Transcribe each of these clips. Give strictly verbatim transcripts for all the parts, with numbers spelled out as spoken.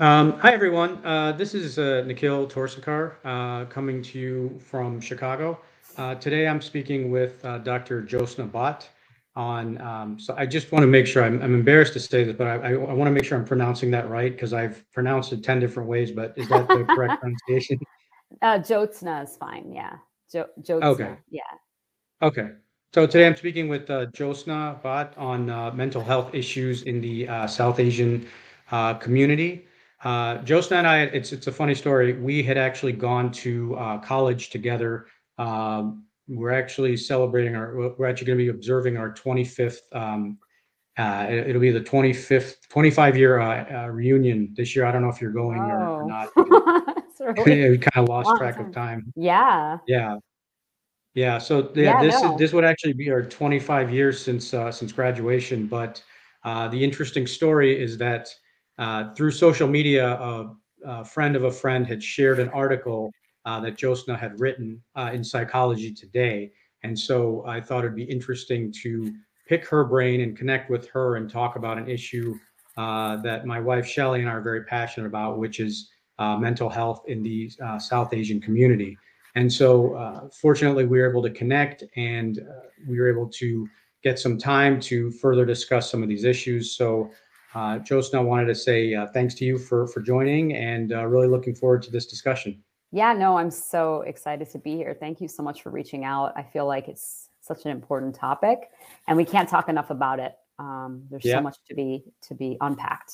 Um, hi, everyone. Uh, this is uh, Nikhil Torsikar uh, coming to you from Chicago. Uh, today, I'm speaking with uh, Doctor Jyothsna Bhat on, um, so I just want to make sure, I'm, I'm embarrassed to say this, but I, I, I want to make sure I'm pronouncing that right, because I've pronounced it ten different ways, but is that the correct pronunciation? Uh, Jyothsna is fine, yeah. Jo- Jyothsna, okay. Yeah. Okay. So today I'm speaking with uh, Jyothsna Bhat on uh, mental health issues in the uh, South Asian uh, community. Uh, Jyothsna and I, it's it's a funny story. We had actually gone to uh, college together. Um, we're actually celebrating our, we're actually going to be observing our twenty-fifth, um, uh, it'll be the twenty-fifth, twenty-five year uh, uh, reunion this year. I don't know if you're going oh. or, or not. Really we kind of lost awesome. track of time. Yeah. Yeah. Yeah. So yeah, yeah this, no. is, this would actually be our twenty-five years since, uh, since graduation. But uh, the interesting story is that Uh, through social media, uh, a friend of a friend had shared an article uh, that Jyothsna had written uh, in Psychology Today. And so I thought it'd be interesting to pick her brain and connect with her and talk about an issue uh, that my wife, Shelly, and I are very passionate about, which is uh, mental health in the uh, South Asian community. And so uh, fortunately, we were able to connect, and uh, we were able to get some time to further discuss some of these issues. So Uh, Jyothsna, wanted to say uh, thanks to you for, for joining, and uh, really looking forward to this discussion. Yeah, no, I'm so excited to be here. Thank you so much for reaching out. I feel like it's such an important topic, and we can't talk enough about it. Um, there's yeah. so much to be to be unpacked.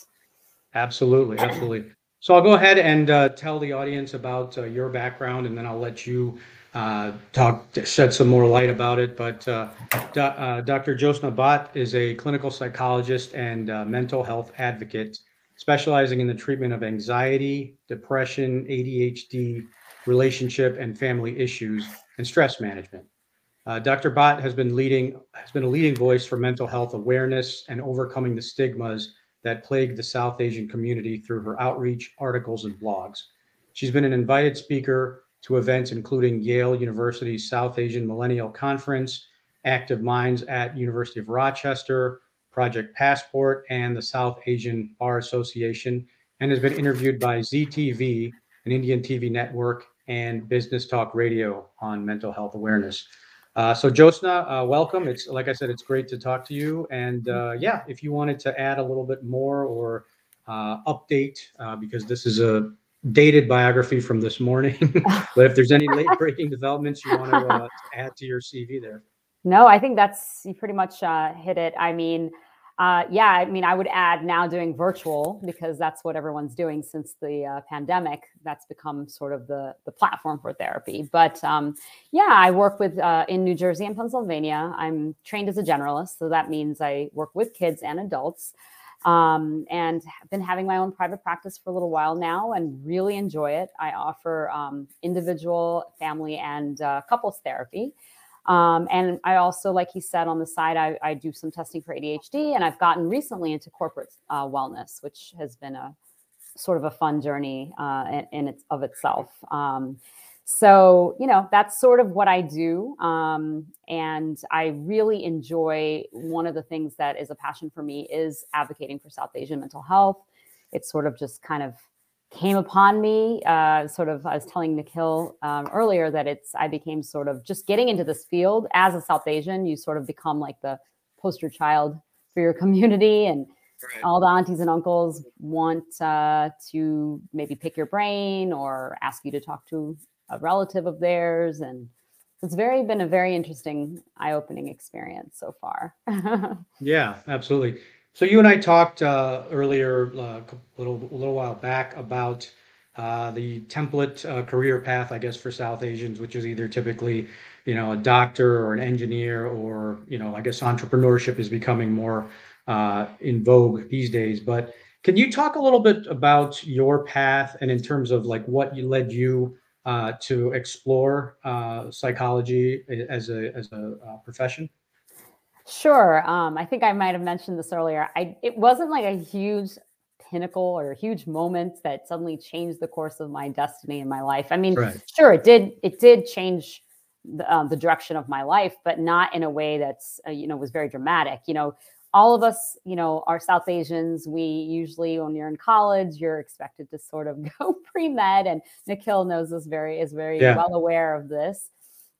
Absolutely, absolutely. So I'll go ahead and uh, tell the audience about uh, your background, and then I'll let you uh, talk, shed some more light about it. But uh, Do, uh, Doctor Jyothsna Bhat is a clinical psychologist and uh, mental health advocate, specializing in the treatment of anxiety, depression, A D H D, relationship and family issues, and stress management. Uh, Doctor Bhat has been leading has been a leading voice for mental health awareness and overcoming the stigmas that plagued the South Asian community through her outreach, articles, and blogs. She's been an invited speaker to events including Yale University's South Asian Millennial Conference, Active Minds at University of Rochester, Project Passport, and the South Asian Bar Association, and has been interviewed by Z T V, an Indian T V network, and Business Talk Radio on mental health awareness. Uh, so Jyothsna, uh, welcome. It's like I said, it's great to talk to you. And uh, yeah, if you wanted to add a little bit more or uh, update, uh, because this is a dated biography from this morning, but if there's any late breaking developments you want to uh, add to your C V there. No, I think that's, you pretty much uh, hit it. I mean, uh, yeah, I mean, I would add now doing virtual, because that's what everyone's doing since the uh, pandemic. That's become sort of the, the platform for therapy. But um, yeah, I work with uh, in New Jersey and Pennsylvania. I'm trained as a generalist, so that means I work with kids and adults, um, and have been having my own private practice for a little while now and really enjoy it. I offer um, individual, family, and uh, couples therapy. Um, and I also, like he said, on the side, I, I do some testing for A D H D, and I've gotten recently into corporate uh, wellness, which has been a sort of a fun journey uh, in, in its, of itself. Um, so, you know, that's sort of what I do. Um, and I really enjoy, one of the things that is a passion for me is advocating for South Asian mental health. It sort of just kind of came upon me, uh, sort of, I was telling Nikhil um, earlier that it's, I became sort of just getting into this field as a South Asian, you sort of become like the poster child for your community, and right. all the aunties and uncles want uh, to maybe pick your brain or ask you to talk to a relative of theirs. And it's very been a very interesting, eye-opening experience so far. Yeah, absolutely. So you and I talked uh, earlier, uh, a little, a little while back, about uh, the template uh, career path, I guess, for South Asians, which is either typically, you know, a doctor or an engineer, or, you know, I guess entrepreneurship is becoming more uh, in vogue these days. But can you talk a little bit about your path, and in terms of like what you led you uh, to explore uh, psychology as a as a uh, profession? Sure. Um, I think I might have mentioned this earlier. I, it wasn't like a huge pinnacle or a huge moment that suddenly changed the course of my destiny in my life. I mean, right. sure, it did. It did change the, um, the direction of my life, but not in a way that's uh, you know was very dramatic. You know, all of us, you know, are South Asians. We usually, when you're in college, you're expected to sort of go pre-med, and Nikhil knows this very, is very yeah. well aware of this.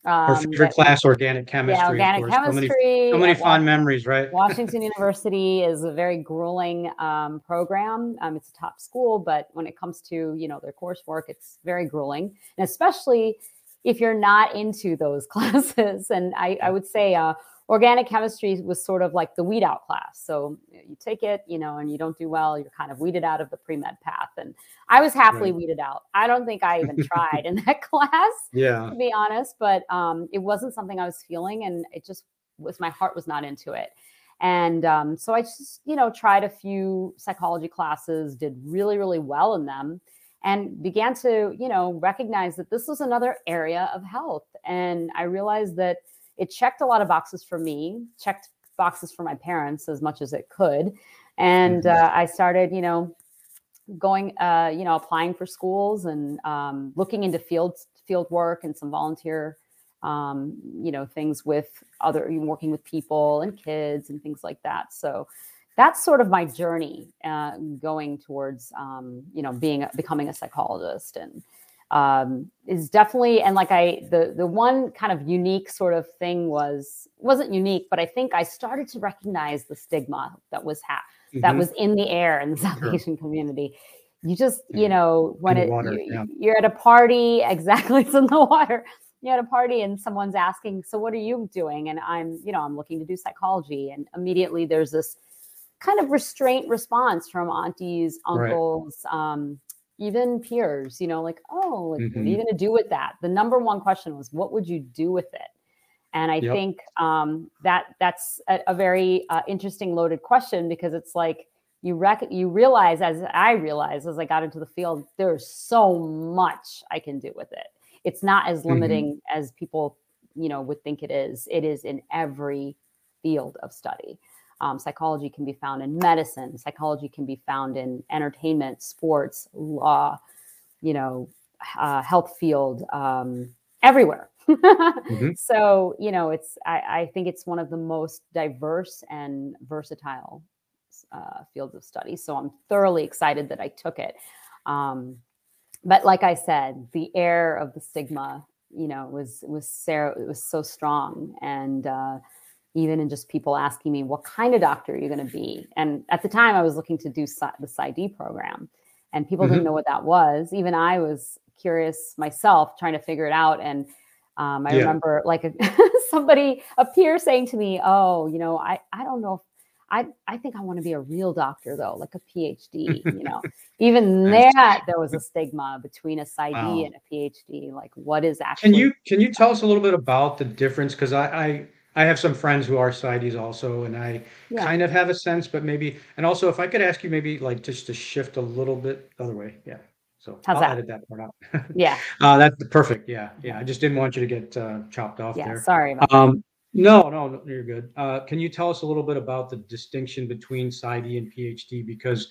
Um, Her favorite but, class, organic chemistry. Yeah, organic of chemistry. So many, so many fond memories, right? Washington University is a very grueling um, program. Um, it's a top school, but when it comes to, you know, their coursework, it's very grueling. And especially if you're not into those classes. And I, I would say uh, organic chemistry was sort of like the weed out class. So you take it, you know, and you don't do well, you're kind of weeded out of the pre-med path. And I was happily right. weeded out. I don't think I even tried in that class, yeah. to be honest, but um, it wasn't something I was feeling, and it just was, my heart was not into it. And um, so I just, you know, tried a few psychology classes, did really, really well in them, and began to, you know, recognize that this was another area of health. And I realized that it checked a lot of boxes for me, checked boxes for my parents as much as it could. And uh, I started, you know, going, uh, you know, applying for schools and um, looking into field, field work and some volunteer, um, you know, things with other, working with people and kids and things like that. So that's sort of my journey uh, going towards, um, you know, being, becoming a psychologist. And um, is definitely, and like I, the, the one kind of unique sort of thing was, wasn't unique, but I think I started to recognize the stigma that was, ha- mm-hmm. that was in the air in the South sure. Asian community. You just, yeah. you know, when it, water, you, yeah. you're at a party, exactly, it's in the water. You're at a party and someone's asking, so what are you doing? And I'm, you know, I'm looking to do psychology. And immediately there's this kind of restraint response from aunties, uncles, right. um, even peers, you know, like, oh, like, mm-hmm. what are you going to do with that? The number one question was, what would you do with it? And I yep. think um, that that's a, a very uh, interesting loaded question, because it's like, you rec- you realize, as I realized, as I got into the field, there's so much I can do with it. It's not as limiting mm-hmm. as people, you know, would think it is. It is in every field of study. Um, psychology can be found in medicine. Psychology can be found in entertainment, sports, law, you know, uh, health field, um, everywhere. mm-hmm. So, you know, it's, I, I think it's one of the most diverse and versatile uh, fields of study. So I'm thoroughly excited that I took it. Um, but like I said, the air of the stigma, you know, was, was, ser- it was so strong. And, uh, even in just people asking me, what kind of doctor are you going to be? And at the time I was looking to do Psy- the PsyD program, and people mm-hmm. didn't know what that was. Even I was curious myself, trying to figure it out. And um, I yeah. remember like a, somebody, a peer saying to me, oh, you know, I, I don't know. If, I, I think I want to be a real doctor though, like a PhD, you know, even that there was a stigma between a PsyD wow. and a PhD. Like what is actually, can you, can you tell us a little bit about the difference? Cause I, I, I have some friends who are PsyDs also, and I yeah. kind of have a sense, but maybe, and also if I could ask you maybe like just to shift a little bit the other way. Yeah. So how's I'll that? Edit that part out. yeah. Uh, that's perfect. Yeah. Yeah. I just didn't want you to get uh, chopped off yeah, there. Sorry. About um, that. No, no, no, you're good. Uh, can you tell us a little bit about the distinction between PsyD and PhD? Because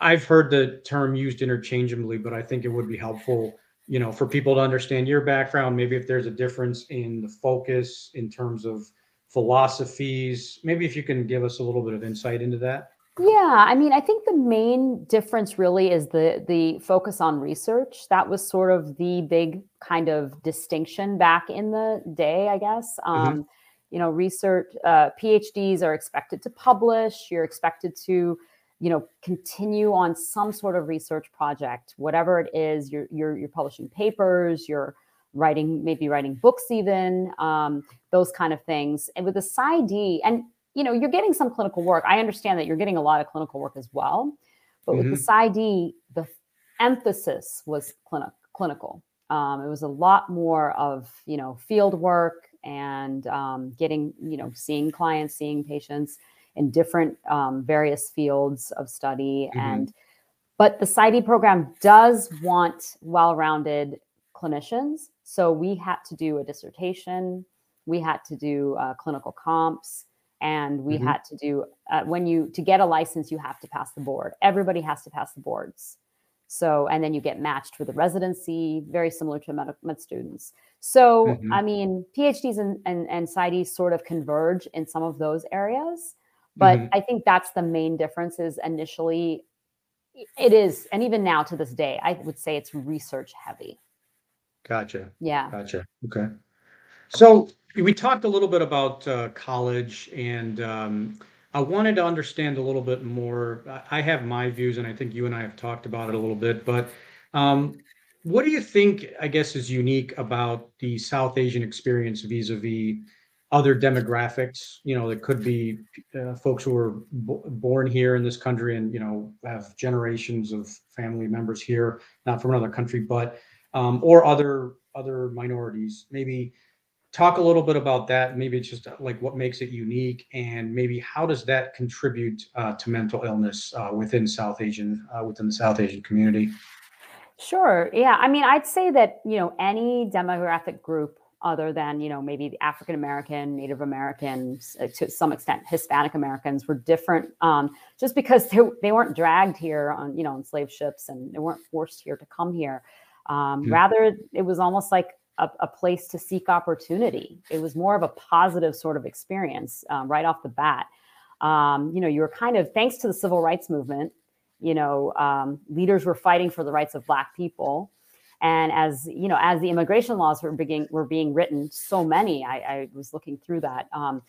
I've heard the term used interchangeably, but I think it would be helpful, you know, for people to understand your background, maybe if there's a difference in the focus in terms of philosophies, maybe if you can give us a little bit of insight into that. Yeah, I mean, I think the main difference really is the the focus on research. That was sort of the big kind of distinction back in the day, I guess. Um, mm-hmm. You know, research, uh, PhDs are expected to publish, you're expected to you know, continue on some sort of research project, whatever it is, you're, you're, you're publishing papers, you're writing, maybe writing books even, um, those kind of things. And with the PsyD, and, you know, you're getting some clinical work. I understand that you're getting a lot of clinical work as well, but mm-hmm. with the PsyD, the emphasis was clinic, clinical. Um, it was a lot more of, you know, field work and um, getting, you know, seeing clients, seeing patients, in different um, various fields of study. Mm-hmm. And, but the PsyD program does want well-rounded clinicians. So we had to do a dissertation, we had to do uh, clinical comps, and we mm-hmm. had to do, uh, when you, to get a license, you have to pass the board. Everybody has to pass the boards. So, and then you get matched with a residency, very similar to med, med students. So, mm-hmm. I mean, PhDs and, and, and PsyDs sort of converge in some of those areas. But mm-hmm. I think that's the main difference is initially it is. And even now to this day, I would say it's research heavy. Gotcha. Yeah. Gotcha. Okay. So we talked a little bit about uh, college, and um, I wanted to understand a little bit more. I have my views, and I think you and I have talked about it a little bit, but um, what do you think, I guess, is unique about the South Asian experience vis-a-vis other demographics, you know, that could be uh, folks who were b- born here in this country and, you know, have generations of family members here, not from another country, but um, or other other minorities? Maybe talk a little bit about that. Maybe it's just like what makes it unique, and maybe how does that contribute uh, to mental illness uh, within South Asian, uh, within the South Asian community? Sure. Yeah. I mean, I'd say that, you know, any demographic group other than, you know, maybe the African American, Native Americans, uh, to some extent, Hispanic Americans were different um, just because they, they weren't dragged here on, you know, on slave ships, and they weren't forced here to come here. Um, yeah. Rather, it was almost like a, a place to seek opportunity. It was more of a positive sort of experience um, right off the bat. Um, you know, you were kind of, thanks to the civil rights movement, you know, um, leaders were fighting for the rights of Black people. And as you know, as the immigration laws were being were being written, so many I, I was looking through that um,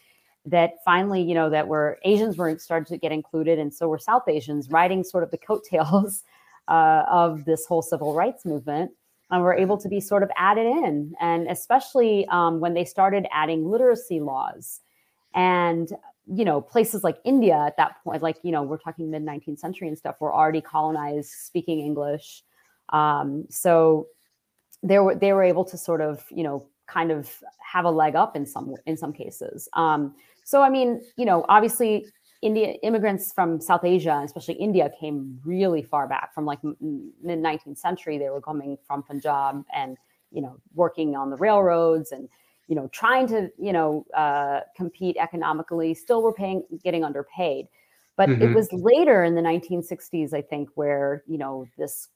that finally, you know, that were Asians were started to get included, and so were South Asians riding sort of the coattails uh, of this whole civil rights movement, and were able to be sort of added in. And especially um, when they started adding literacy laws, and you know, places like India at that point, like you know, we're talking mid nineteenth century and stuff, were already colonized, speaking English. Um, so they were, they were able to sort of, you know, kind of have a leg up in some, in some cases. Um, so, I mean, you know, obviously India immigrants from South Asia, especially India, came really far back from like mid nineteenth century. They were coming from Punjab and, you know, working on the railroads and, you know, trying to, you know, uh, compete economically, still were paying, getting underpaid. But mm-hmm. it was later in the nineteen sixties, I think, where, you know, this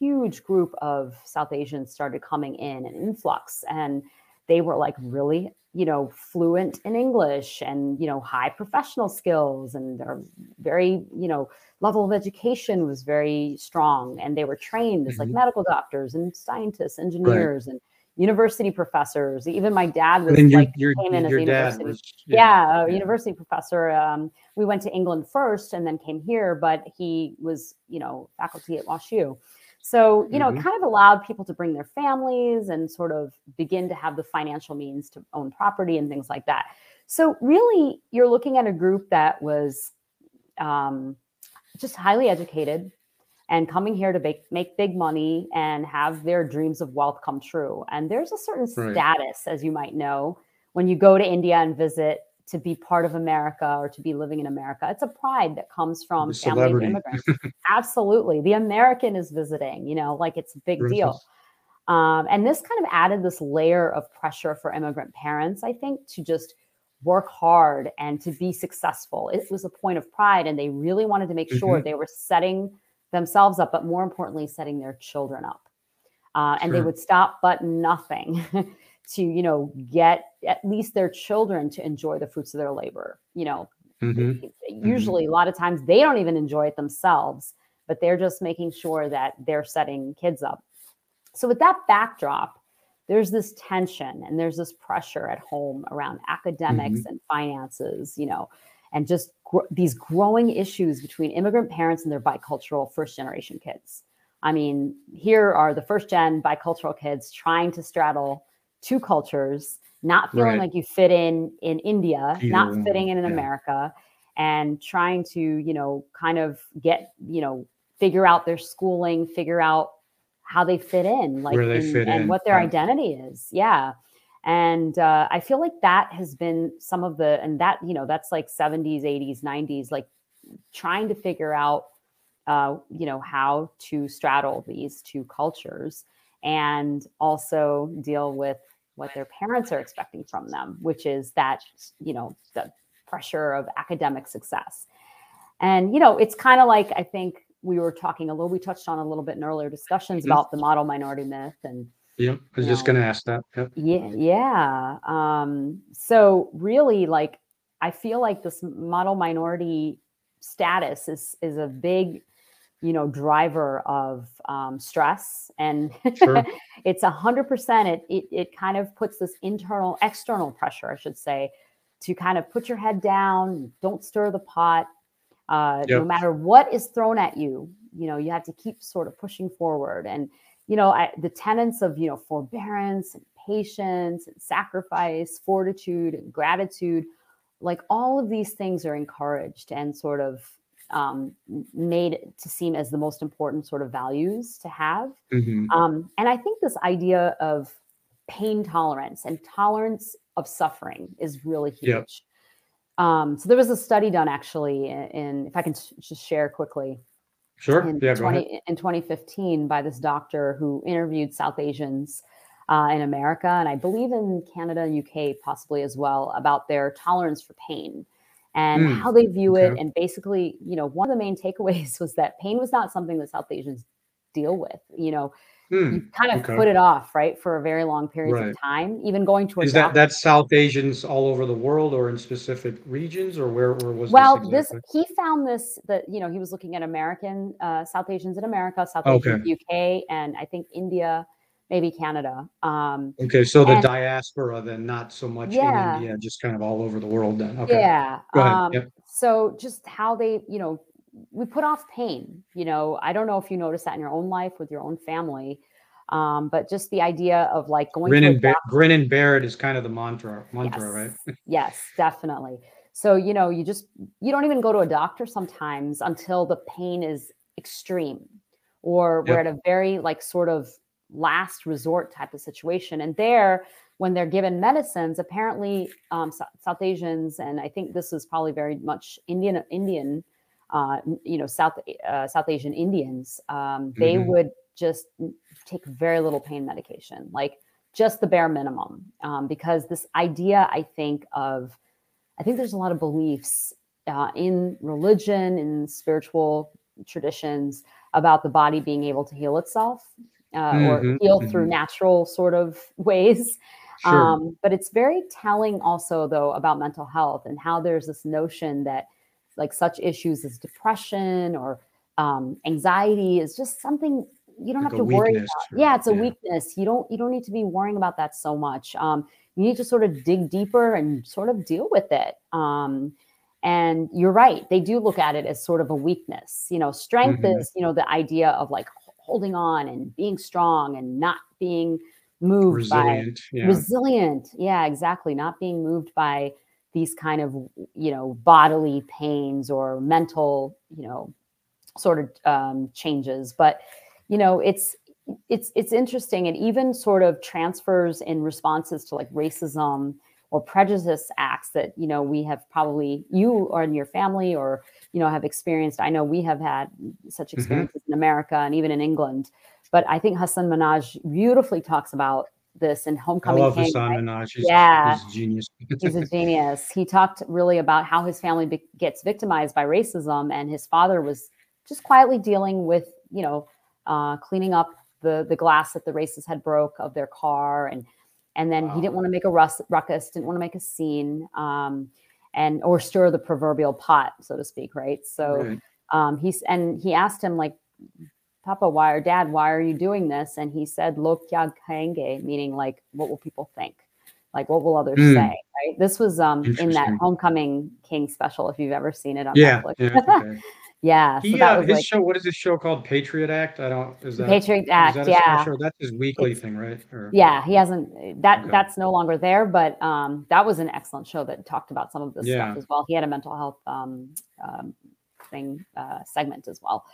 huge group of South Asians started coming in an influx, and they were like really, you know, fluent in English and, you know, high professional skills, and their very, you know, level of education was very strong, and they were trained as mm-hmm. like medical doctors and scientists, engineers right. and university professors. Even my dad was and like your, came your, in your as a university. Was, yeah. Yeah, a yeah. university professor. Um, we went to England first and then came here, but he was, you know, faculty at WashU. So, you know, mm-hmm. it kind of allowed people to bring their families and sort of begin to have the financial means to own property and things like that. So really, you're looking at a group that was um, just highly educated and coming here to make, make big money and have their dreams of wealth come true. And there's a certain right. status, as you might know, when you go to India and visit, to be part of America or to be living in America. It's a pride that comes from family of immigrants. Absolutely. The American is visiting, you know, like it's a big deal. Um, and this kind of added this layer of pressure for immigrant parents, I think, to just work hard and to be successful. It was a point of pride, and they really wanted to make sure mm-hmm. they were setting themselves up, but more importantly, setting their children up. Uh, and sure. they would stop, but nothing. to, you know, get at least their children to enjoy the fruits of their labor. You know, mm-hmm. usually mm-hmm. a lot of times they don't even enjoy it themselves, but they're just making sure that they're setting kids up. So with that backdrop, there's this tension and there's this pressure at home around academics mm-hmm. and finances, you know, and just gr- these growing issues between immigrant parents and their bicultural first generation kids. I mean, here are the first gen bicultural kids trying to straddle two cultures, not feeling right. like you fit in in India, yeah. not fitting in in yeah. America, and trying to, you know, kind of get, you know, figure out their schooling, figure out how they fit in, like, in, fit and in. What their yeah. identity is. Yeah. And uh, I feel like that has been some of the, and that, you know, that's like seventies, eighties, nineties, like trying to figure out, uh, you know, how to straddle these two cultures and also deal with what their parents are expecting from them, which is that, you know, the pressure of academic success. And, you know, it's kind of like, I think we were talking a little, we touched on a little bit in earlier discussions mm-hmm. about the model minority myth. And yeah, I was just going to ask that. Yep. Yeah. Yeah. Um, so really, like, I feel like this model minority status is is a big, you know, driver of um, stress, and sure. It's a hundred percent. It it it kind of puts this internal, external pressure, I should say, to kind of put your head down, don't stir the pot, uh, yep. no matter what is thrown at you. You know, you have to keep sort of pushing forward, and you know, I, the tenets of you know forbearance and patience and sacrifice, fortitude and gratitude, like all of these things are encouraged and sort of. Um, made to seem as the most important sort of values to have. Mm-hmm. Um, and I think this idea of pain tolerance and tolerance of suffering is really huge. Yep. Um, so there was a study done actually in, in if I can sh- just share quickly. Sure. In, yeah, twenty, in twenty fifteen by this doctor who interviewed South Asians uh, in America, and I believe in Canada and U K possibly as well, about their tolerance for pain. And mm, how they view okay. it. And basically, you know, one of the main takeaways was that pain was not something that South Asians deal with. You know, mm, you kind of okay. put it off, right, for a very long period right. of time, even going to a Is doctor. that that's South Asians all over the world or in specific regions or where, where was well, this? Well, exactly? this he found this that, you know, he was looking at American, uh, South Asians in America, South okay. Asians in the U K, and I think India, maybe Canada. Um, okay, so the and, diaspora then, not so much yeah. in India, just kind of all over the world then. Okay. Yeah. Go ahead. Um, yep. So just how they, you know, we put off pain, you know, I don't know if you notice that in your own life with your own family, um, but just the idea of like going- Grin, to and, bear, grin and bear it is kind of the mantra, mantra yes. right? Yes, definitely. So, you know, you just, you don't even go to a doctor sometimes until the pain is extreme or we're yep. at a very like sort of, last resort type of situation. And there, when they're given medicines, apparently um, so- South Asians, and I think this is probably very much Indian, Indian, uh, you know, South uh, South Asian Indians, um, they mm-hmm. would just take very little pain medication, like just the bare minimum. Um, because this idea, I think of, I think there's a lot of beliefs uh, in religion, in spiritual traditions about the body being able to heal itself. Uh, mm-hmm, or heal mm-hmm. through natural sort of ways. Sure. Um, but it's very telling also, though, about mental health and how there's this notion that like such issues as depression or um, anxiety is just something you don't like have to worry about. Or, yeah, it's a yeah. weakness. You don't you don't need to be worrying about that so much. Um, you need to sort of dig deeper and sort of deal with it. Um, and you're right. They do look at it as sort of a weakness. You know, strength mm-hmm. is, you know, the idea of like holding on and being strong and not being moved resilient, by yeah. resilient. Yeah, exactly. Not being moved by these kind of, you know, bodily pains or mental, you know, sort of um, changes. But, you know, it's, it's, it's interesting. It even sort of transfers in responses to like racism or prejudice acts that, you know, we have probably you or in your family or, you know, have experienced. I know we have had such experiences mm-hmm. in America and even in England, but I think Hasan Minhaj beautifully talks about this in Homecoming King. I love King, Hasan right? Minhaj. He's, yeah. he's a genius. He's a genius. He talked really about how his family be- gets victimized by racism, and his father was just quietly dealing with, you know, uh, cleaning up the, the glass that the racists had broke of their car, and And then wow. he didn't want to make a rus- ruckus, didn't want to make a scene, um, and or stir the proverbial pot, so to speak, right? So right. Um, he's and he asked him like, Papa, why or Dad, why are you doing this? And he said, "Log kya kahenge," meaning like, what will people think? Like, what will others mm. say? Right? This was um, in that Homecoming King special, if you've ever seen it on yeah, Netflix. Yeah, okay. Yeah. So he, that uh, was his like, show. What is his show called? Patriot Act. I don't. Is that Patriot Act? Is that a yeah. Special? That's his weekly it's, thing, right? Or, yeah. He hasn't. That okay. that's no longer there. But um, that was an excellent show that talked about some of this yeah. stuff as well. He had a mental health um, um thing uh, segment as well.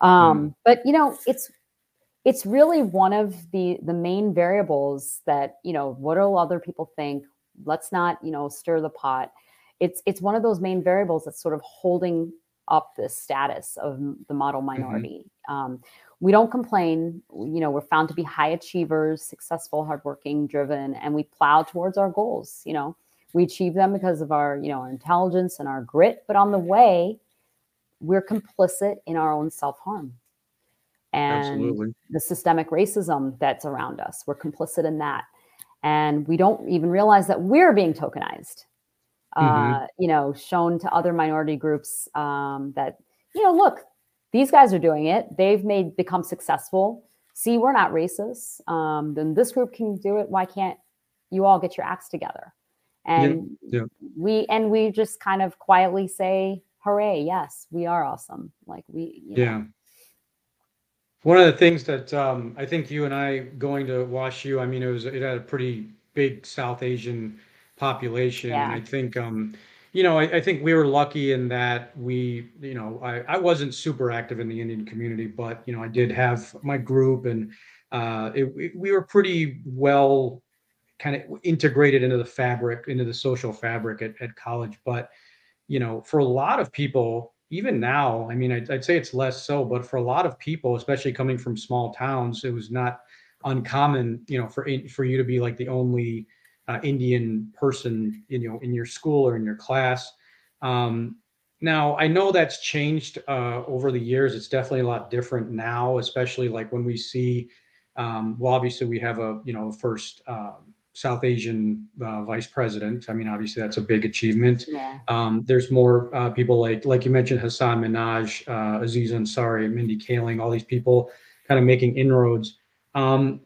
Um, mm. But you know, it's it's really one of the the main variables that, you know, what will other people think? Let's not, you know, stir the pot. It's it's one of those main variables that's sort of holding up this status of the model minority. Mm-hmm. Um, we don't complain, you know, we're found to be high achievers, successful, hardworking, driven, and we plow towards our goals. You know, we achieve them because of our, you know, our intelligence and our grit, but on the way, we're complicit in our own self-harm and Absolutely. the systemic racism that's around us. We're complicit in that. And we don't even realize that we're being tokenized. uh, mm-hmm. you know, shown to other minority groups um, that, you know, look, these guys are doing it. They've made become successful. See, we're not racist. Um, then this group can do it. Why can't you all get your acts together? And yeah, yeah. we and we just kind of quietly say, hooray, yes, we are awesome. Like we, you yeah. know. One of the things that um, I think you and I going to WashU, I mean, it was it had a pretty big South Asian population. Yeah. And I think, um, you know, I, I think we were lucky in that we, you know, I, I wasn't super active in the Indian community, but, you know, I did have my group and uh, it, it, we were pretty well kind of integrated into the fabric, into the social fabric at, at college. But, you know, for a lot of people, even now, I mean, I'd, I'd say it's less so, but for a lot of people, especially coming from small towns, it was not uncommon, you know, for for you to be like the only uh, Indian person, you know, in your school or in your class. Um, now, I know that's changed uh, over the years. It's definitely a lot different now, especially like when we see, um, well, obviously we have a, you know, first um, South Asian uh, vice president. I mean, obviously that's a big achievement. Yeah. Um, there's more uh, people like, like you mentioned, Hasan Minhaj, uh, Aziz Ansari, Mindy Kaling, all these people kind of making inroads. Um,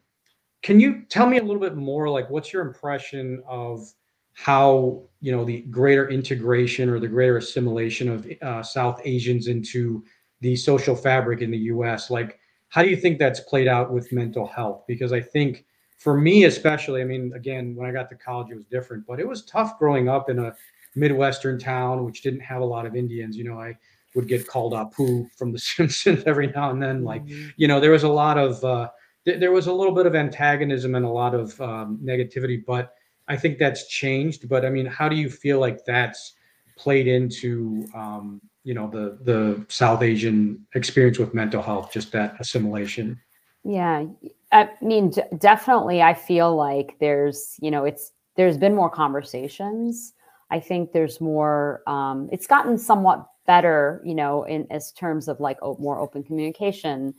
can you tell me a little bit more, like what's your impression of how, you know, the greater integration or the greater assimilation of uh, South Asians into the social fabric in the U S? Like, how do you think that's played out with mental health? Because I think, for me especially, I mean, again, when I got to college, it was different, but it was tough growing up in a Midwestern town, which didn't have a lot of Indians. You know, I would get called Apu from The Simpsons every now and then. Like, you know, there was a lot of, uh, th- there was a little bit of antagonism and a lot of um, negativity, but I think that's changed. But I mean, how do you feel like that's played into, um, you know, the, the South Asian experience with mental health, just that assimilation? Yeah. I mean, d- definitely, I feel like there's, you know, it's, there's been more conversations. I think there's more, um, it's gotten somewhat better, you know, in as terms of like o- more open communication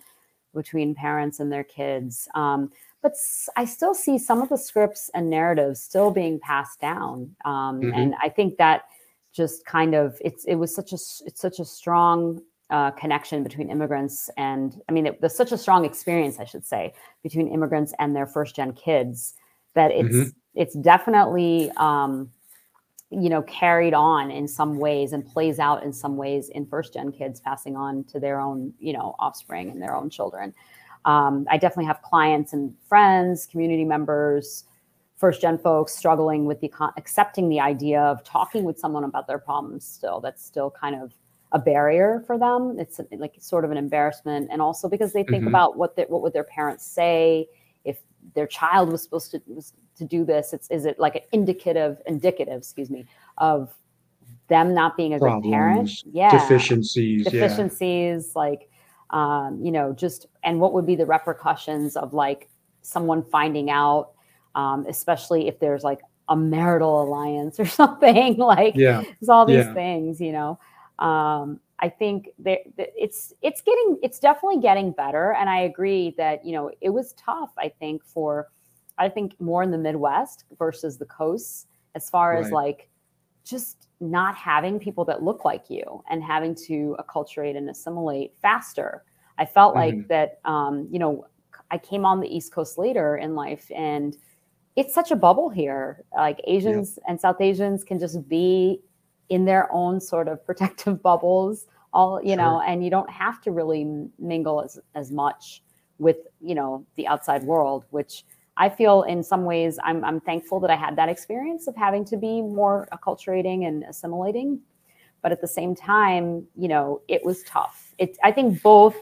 between parents and their kids. Um, but s- I still see some of the scripts and narratives still being passed down. Um, mm-hmm. And I think that just kind of, it's, it was such a, it's such a strong Uh, connection between immigrants and, I mean, it, there's such a strong experience, I should say, between immigrants and their first-gen kids that it's mm-hmm. it's definitely, um, you know, carried on in some ways and plays out in some ways in first-gen kids passing on to their own, you know, offspring and their own children. Um, I definitely have clients and friends, community members, first-gen folks struggling with the accepting the idea of talking with someone about their problems still. That's still kind of a barrier for them. It's like sort of an embarrassment. And also because they think mm-hmm. about what the, what would their parents say if their child was supposed to was to do this. It's, is it like an indicative, indicative, excuse me, of them not being a Problems, good parent? Yeah. Deficiencies. Deficiencies, yeah. Like, um, you know, just, and what would be the repercussions of like someone finding out, um, especially if there's like a marital alliance or something like, yeah. there's all these yeah. things, you know? Um, I think that it's, it's getting, it's definitely getting better. And I agree that, you know, it was tough, I think for, I think more in the Midwest versus the coasts, as far right. as like, just not having people that look like you and having to acculturate and assimilate faster. I felt mm-hmm. like that, um, you know, I came on the East Coast later in life and it's such a bubble here. Like Asians yeah. and South Asians can just be in their own sort of protective bubbles, all, you know, sure. and you don't have to really mingle as, as much with, you know, the outside world, which I feel in some ways I'm, I'm thankful that I had that experience of having to be more acculturating and assimilating. But at the same time, you know, it was tough. It, I think both,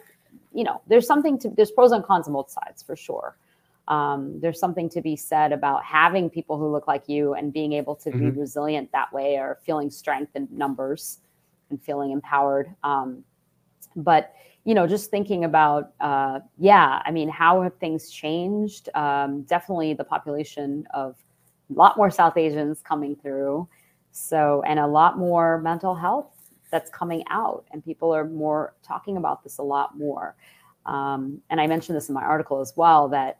you know, there's something to, there's pros and cons on both sides for sure. Um, there's something to be said about having people who look like you and being able to mm-hmm. be resilient that way or feeling strength in numbers and feeling empowered. Um, but, you know, just thinking about, uh, yeah, I mean, how have things changed? Um, definitely the population of a lot more South Asians coming through. So, and a lot more mental health that's coming out and people are more talking about this a lot more. Um, and I mentioned this in my article as well, that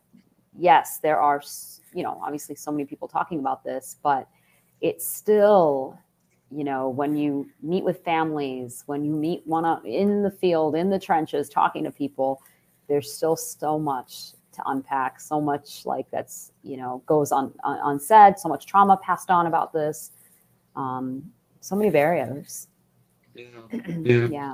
yes, there are, you know, obviously so many people talking about this, but it's still you know, when you meet with families, when you meet one on, in the field, in the trenches, talking to people, there's still so much to unpack, so much like that's, you know, goes on, on unsaid, so much trauma passed on about this. Um, so many barriers. Yeah. Yeah. Yeah.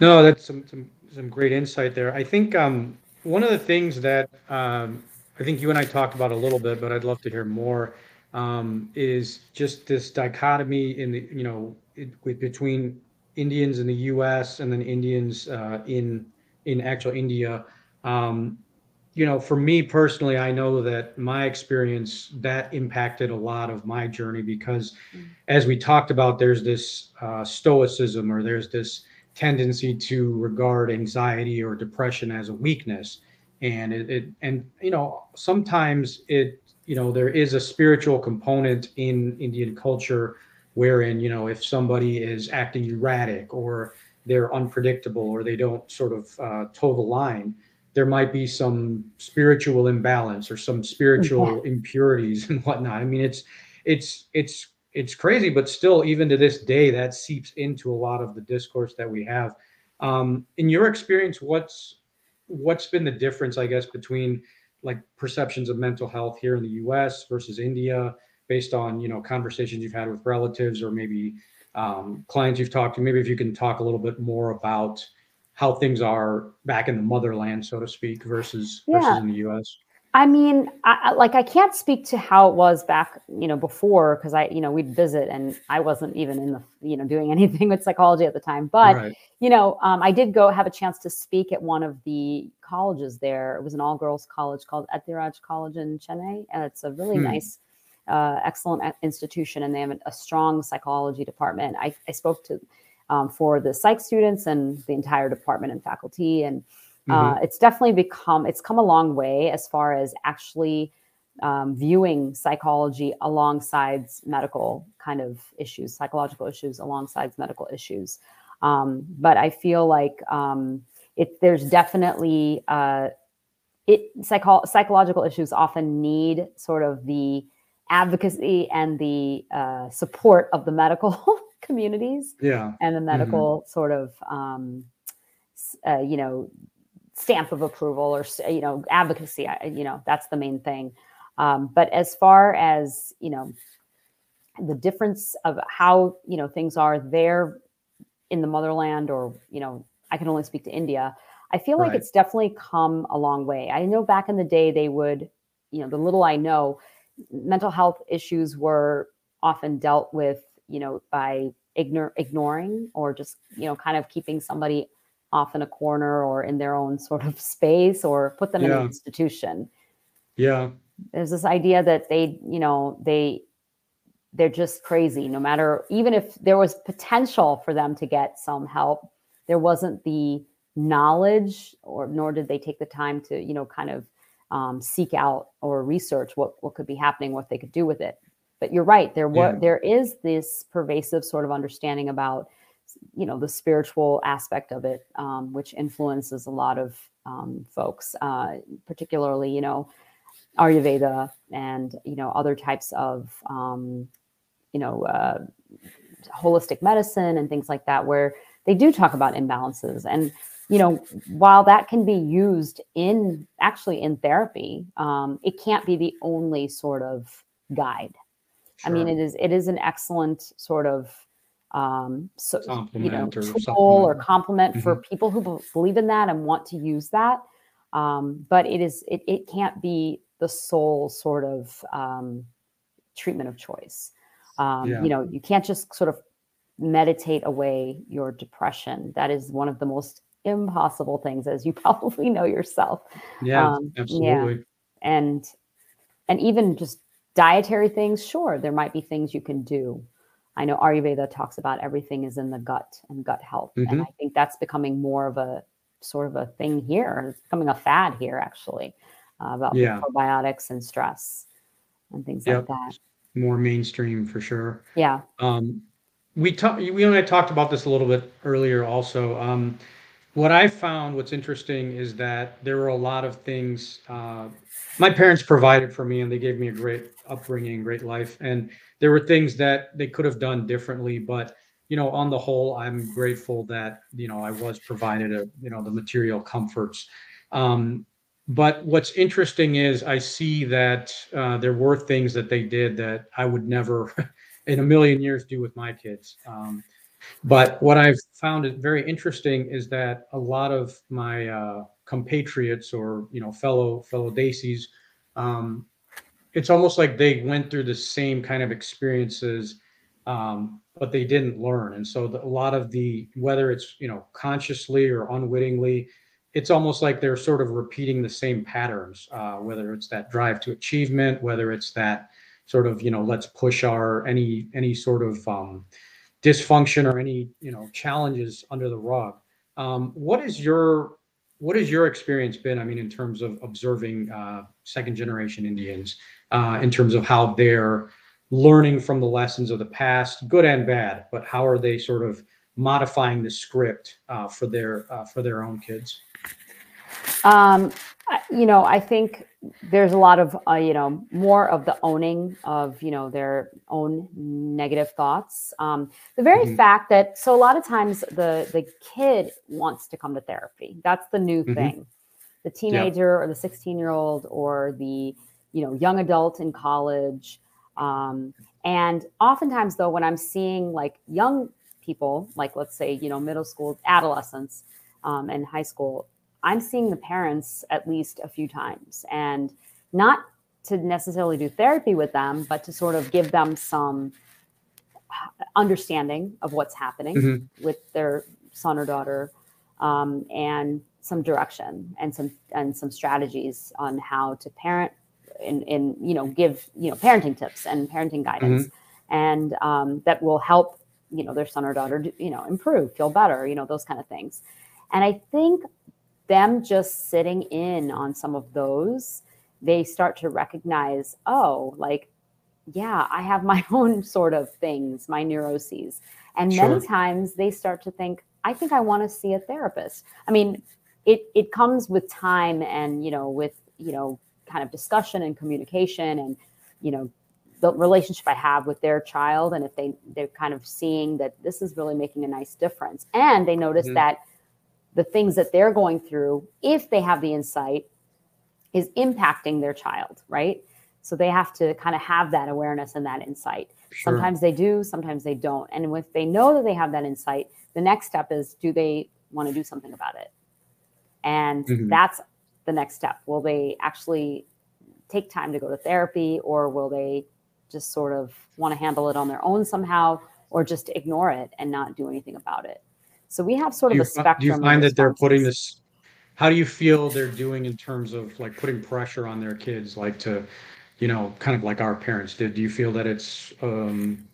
No, that's some, some, some great insight there. I think um, one of the things that um, I think you and I talked about a little bit, but I'd love to hear more, um, is just this dichotomy in the, you know, it, with, between Indians in the U S and then Indians uh, in, in actual India. Um, you know, for me personally, I know that my experience that impacted a lot of my journey, because mm-hmm. as we talked about, there's this uh, stoicism, or there's this tendency to regard anxiety or depression as a weakness. And it, it, and, you know, sometimes it, you know, there is a spiritual component in Indian culture wherein, you know, if somebody is acting erratic or they're unpredictable or they don't sort of uh, toe the line, there might be some spiritual imbalance or some spiritual yeah. impurities and whatnot. I mean, it's, it's, it's, it's crazy, but still, even to this day, that seeps into a lot of the discourse that we have. Um, in your experience, what's, what's been the difference, I guess, between like perceptions of mental health here in the U S versus India, based on, you know, conversations you've had with relatives or maybe um, clients you've talked to? Maybe if you can talk a little bit more about how things are back in the motherland, so to speak, versus, yeah. versus in the U S. I mean, I, like, I can't speak to how it was back, you know, before, because I, you know, we'd visit and I wasn't even in the, you know, doing anything with psychology at the time. But, right. you know, um, I did go have a chance to speak at one of the colleges there. It was an all girls college called Etiraj College in Chennai. And it's a really hmm. nice, uh, excellent institution. And they have a strong psychology department. I, I spoke to um, for the psych students and the entire department and faculty. And Uh, it's definitely become, it's come a long way as far as actually um, viewing psychology alongside medical kind of issues, psychological issues alongside medical issues. Um, but I feel like um, it, there's definitely, uh, it psycho- psychological issues often need sort of the advocacy and the uh, support of the medical communities yeah. and the medical mm-hmm. sort of, um, uh, you know, stamp of approval or, you know, advocacy, you know, that's the main thing. Um, but as far as, you know, the difference of how, you know, things are there in the motherland, or, you know, I can only speak to India. I feel like right. it's definitely come a long way. I know back in the day they would, you know, the little I know, mental health issues were often dealt with, you know, by ignor- ignoring or just, you know, kind of keeping somebody off in a corner or in their own sort of space, or put them yeah. in an institution. Yeah. There's this idea that they, you know, they, they're just crazy. No matter, even if there was potential for them to get some help, there wasn't the knowledge, or nor did they take the time to, you know, kind of um, seek out or research what, what could be happening, what they could do with it. But you're right. There were, yeah. there is this pervasive sort of understanding about, you know, the spiritual aspect of it, um, which influences a lot of um, folks, uh, particularly, you know, Ayurveda and, you know, other types of, um, you know, uh, holistic medicine and things like that, where they do talk about imbalances. And, you know, while that can be used in actually in therapy, um, it can't be the only sort of guide. Sure. I mean, it is, it is an excellent sort of, um, so, you know, tool or, or compliment mm-hmm. for people who b- believe in that and want to use that. Um, but it is, it, it can't be the sole sort of, um, treatment of choice. Um, yeah. You know, you can't just sort of meditate away your depression. That is one of the most impossible things, as you probably know yourself. Yeah, um, absolutely. Yeah. And, and even just dietary things. Sure. There might be things you can do. I know Ayurveda talks about everything is in the gut and gut health. Mm-hmm. And I think that's becoming more of a sort of a thing here. It's becoming a fad here, actually, uh, about yeah. probiotics and stress and things yep. like that. More mainstream for sure. Yeah. Um, we talked, we only talked about this a little bit earlier also. Um, what I found, what's interesting is that there were a lot of things uh, my parents provided for me, and they gave me a great upbringing, great life. And there were things that they could have done differently. But, you know, on the whole, I'm grateful that, you know, I was provided, a, you know, the material comforts. Um, but what's interesting is I see that uh, there were things that they did that I would never in a million years do with my kids. Um, But what I've found it very interesting is that a lot of my uh, compatriots or, you know, fellow fellow Daisies, um, it's almost like they went through the same kind of experiences, um, but they didn't learn. And so the, a lot of the, whether it's, you know, consciously or unwittingly, it's almost like they're sort of repeating the same patterns, uh, whether it's that drive to achievement, whether it's that sort of, you know, let's push our any any sort of um dysfunction or any, you know, challenges under the rug. Um, what is your, what has your experience been? I mean, in terms of observing uh, second generation Indians, uh, in terms of how they're learning from the lessons of the past, good and bad, but how are they sort of modifying the script uh, for their uh, for their own kids? Um, you know, I think there's a lot of, uh, you know, more of the owning of, you know, their own negative thoughts. Um, the very mm-hmm. fact that, so a lot of times the, the kid wants to come to therapy. That's the new mm-hmm. thing. The teenager yeah. or the sixteen year old or the, you know, young adult in college. Um, and oftentimes though, when I'm seeing like young people, like let's say, you know, middle school, adolescents, um, and high school, I'm seeing the parents at least a few times, and not to necessarily do therapy with them, but to sort of give them some understanding of what's happening mm-hmm. with their son or daughter, um, and some direction and some, and some strategies on how to parent and, and, you know, give, you know, parenting tips and parenting guidance mm-hmm. and, um, that will help, you know, their son or daughter, you know, improve, feel better, you know, those kind of things. And I think them just sitting in on some of those, they start to recognize, oh, like, yeah, I have my own sort of things, my neuroses. And sure. many times they start to think, I think I want to see a therapist. I mean, it it comes with time and, you know, with, you know, kind of discussion and communication and, you know, the relationship I have with their child. And if they, they're kind of seeing that this is really making a nice difference. And they notice mm-hmm. that the things that they're going through, if they have the insight, is impacting their child, right? So they have to kind of have that awareness and that insight. Sure. Sometimes they do, sometimes they don't. And if they know that they have that insight, the next step is, do they want to do something about it? And mm-hmm. that's the next step. Will they actually take time to go to therapy, or will they just sort of want to handle it on their own somehow, or just ignore it and not do anything about it? So we have sort of a spectrum. Do you find that they're putting this, how do you feel they're doing in terms of like putting pressure on their kids, like to, you know, kind of like our parents did? Do you feel that it's um,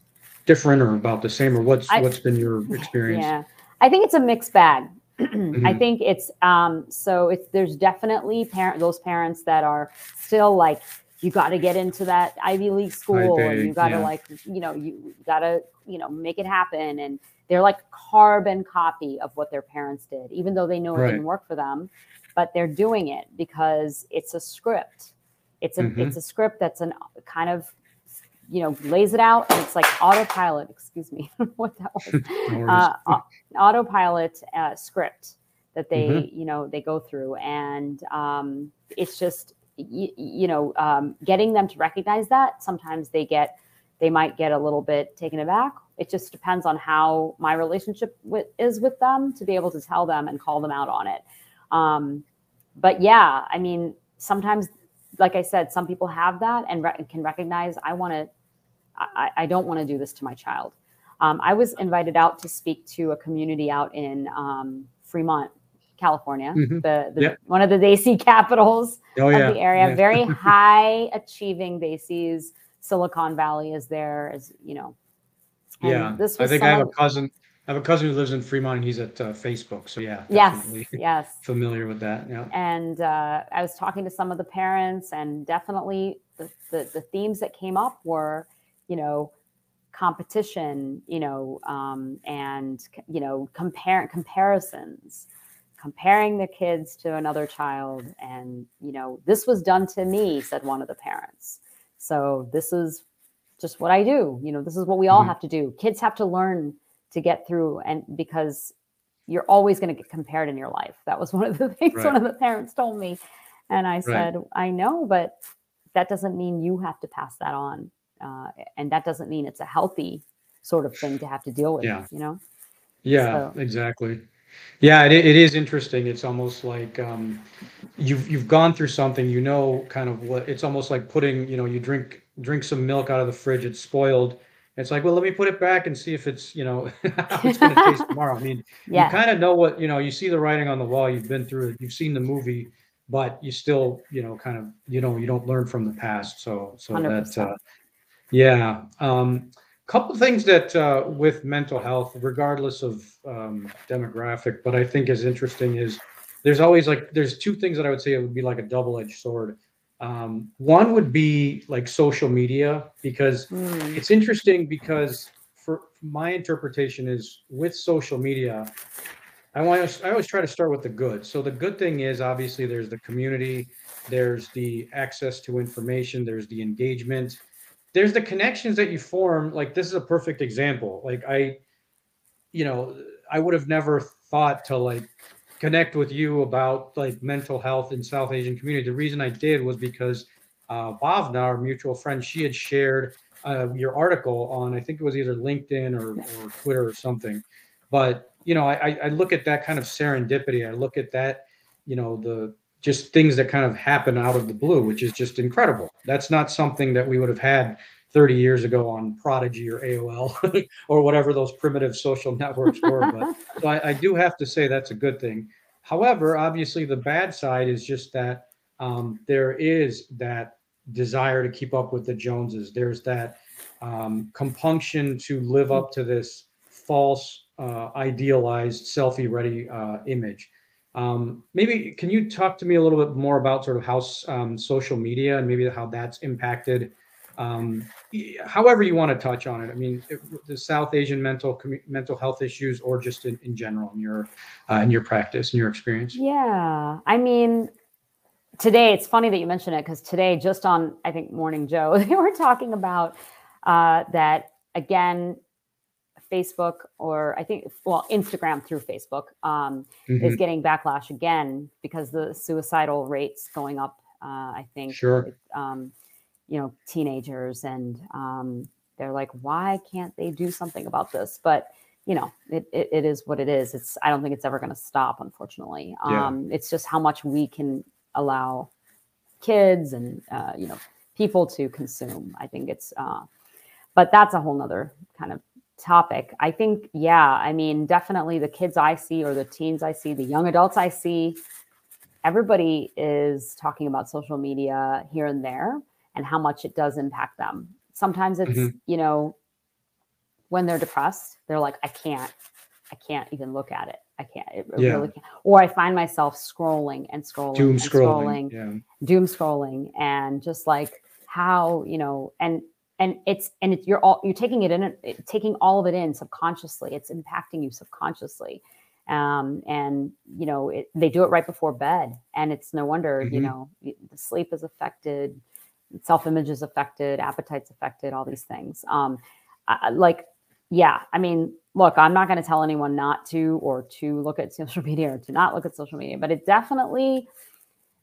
different or about the same, or what's I, what's been your experience? Yeah, I think it's a mixed bag. mm-hmm. I think it's, um, so it's, there's definitely parent, those parents that are still like, you got to get into that Ivy League school think, and you got to yeah. like, you know, you got to, you know, make it happen. And they're like carbon copy of what their parents did, even though they know it right. didn't work for them, but they're doing it because it's a script. It's a, mm-hmm. it's a script that's an kind of, you know, lays it out, and it's like autopilot, excuse me, what that was, uh, autopilot uh, script that they, mm-hmm. you know, they go through. And um, it's just, you, you know, um, getting them to recognize that. Sometimes they get, they might get a little bit taken aback. It just depends on how my relationship with, is with them, to be able to tell them and call them out on it. Um, but yeah, I mean, sometimes, like I said, some people have that and re- can recognize, I want to, I, I don't want to do this to my child. Um, I was invited out to speak to a community out in um, Fremont, California, mm-hmm. the, the yep. one of the Desi capitals oh, of yeah. the area, yeah. very high achieving Desis. Silicon Valley is there, as you know. And yeah, this was I think I have a cousin. I have a cousin who lives in Fremont, and he's at uh, Facebook. So yeah, definitely yes, yes, familiar with that. Yeah, and uh, I was talking to some of the parents, and definitely the, the the themes that came up were, you know, competition, you know, um, and you know, compare comparisons, comparing the kids to another child. And, you know, this was done to me, said one of the parents. So this is just what I do. You know, this is what we all mm-hmm. have to do. Kids have to learn to get through, and because you're always going to get compared in your life. That was one of the things right. one of the parents told me. And I said, right. I know, but that doesn't mean you have to pass that on. Uh, and that doesn't mean it's a healthy sort of thing to have to deal with, yeah. you know? Yeah, so. Exactly. Yeah, it, it is interesting. It's almost like um, you've you've gone through something, you know, kind of what it's almost like putting, you know, you drink drink some milk out of the fridge, it's spoiled. It's like, well, let me put it back and see if it's, you know, how it's going to taste tomorrow. I mean, yeah. you kind of know what, you know, you see the writing on the wall, you've been through it, you've seen the movie, but you still, you know, kind of, you know, you don't learn from the past. So, so one hundred percent. that, uh, yeah. Um, couple of things that uh, with mental health, regardless of um, demographic, but I think is interesting is there's always like, there's two things that I would say it would be like a double-edged sword. Um, one would be like social media, because mm. it's interesting because for my interpretation is with social media, I want to, I always try to start with the good. So the good thing is obviously there's the community, there's the access to information, there's the engagement, there's the connections that you form. Like, this is a perfect example. Like I, you know, I would have never thought to like connect with you about like mental health in South Asian community. The reason I did was because uh, Bhavna, our mutual friend, she had shared uh, your article on, I think it was either LinkedIn or, or Twitter or something. But, you know, I, I look at that kind of serendipity. I look at that, you know, the just things that kind of happen out of the blue, which is just incredible. That's not something that we would have had thirty years ago on Prodigy or A O L or whatever those primitive social networks were. But so I, I do have to say that's a good thing. However, obviously the bad side is just that um, there is that desire to keep up with the Joneses. There's that um, compunction to live up to this false, uh, idealized, selfie-ready uh, image. Um, maybe can you talk to me a little bit more about sort of how um, social media and maybe how that's impacted, um, however you want to touch on it. I mean, it, the South Asian mental mental health issues, or just in, in general in your uh, in your practice, in your experience. Yeah, I mean, today it's funny that you mention it, because today, just on I think Morning Joe, they were talking about uh, that again. Facebook, or I think, well, Instagram through Facebook um, mm-hmm. is getting backlash again because the suicidal rates going up. Uh, I think, sure. with, um, you know, teenagers, and um, they're like, why can't they do something about this? But you know, it it, it is what it is. It's I don't think it's ever going to stop, unfortunately. Um, yeah. It's just how much we can allow kids and uh, you know people to consume. I think it's, uh, but that's a whole nother kind of topic. I think, yeah, I mean, definitely the kids I see, or the teens I see, the young adults I see, everybody is talking about social media here and there and how much it does impact them. Sometimes it's, mm-hmm. you know, when they're depressed, they're like, I can't, I can't even look at it. I can't, it yeah. really can't. Or I find myself scrolling and scrolling, doom and scrolling, scrolling yeah. doom scrolling, and just like how, you know, and And it's, and it's, you're all, you're taking it in, it, taking all of it in subconsciously. It's impacting you subconsciously. Um, and you know, it, they do it right before bed, and it's no wonder, mm-hmm. you know, the sleep is affected, self-image is affected, appetite's affected, all these things. Um, I, like, yeah, I mean, look, I'm not going to tell anyone not to, or to look at social media, or to not look at social media, but it definitely,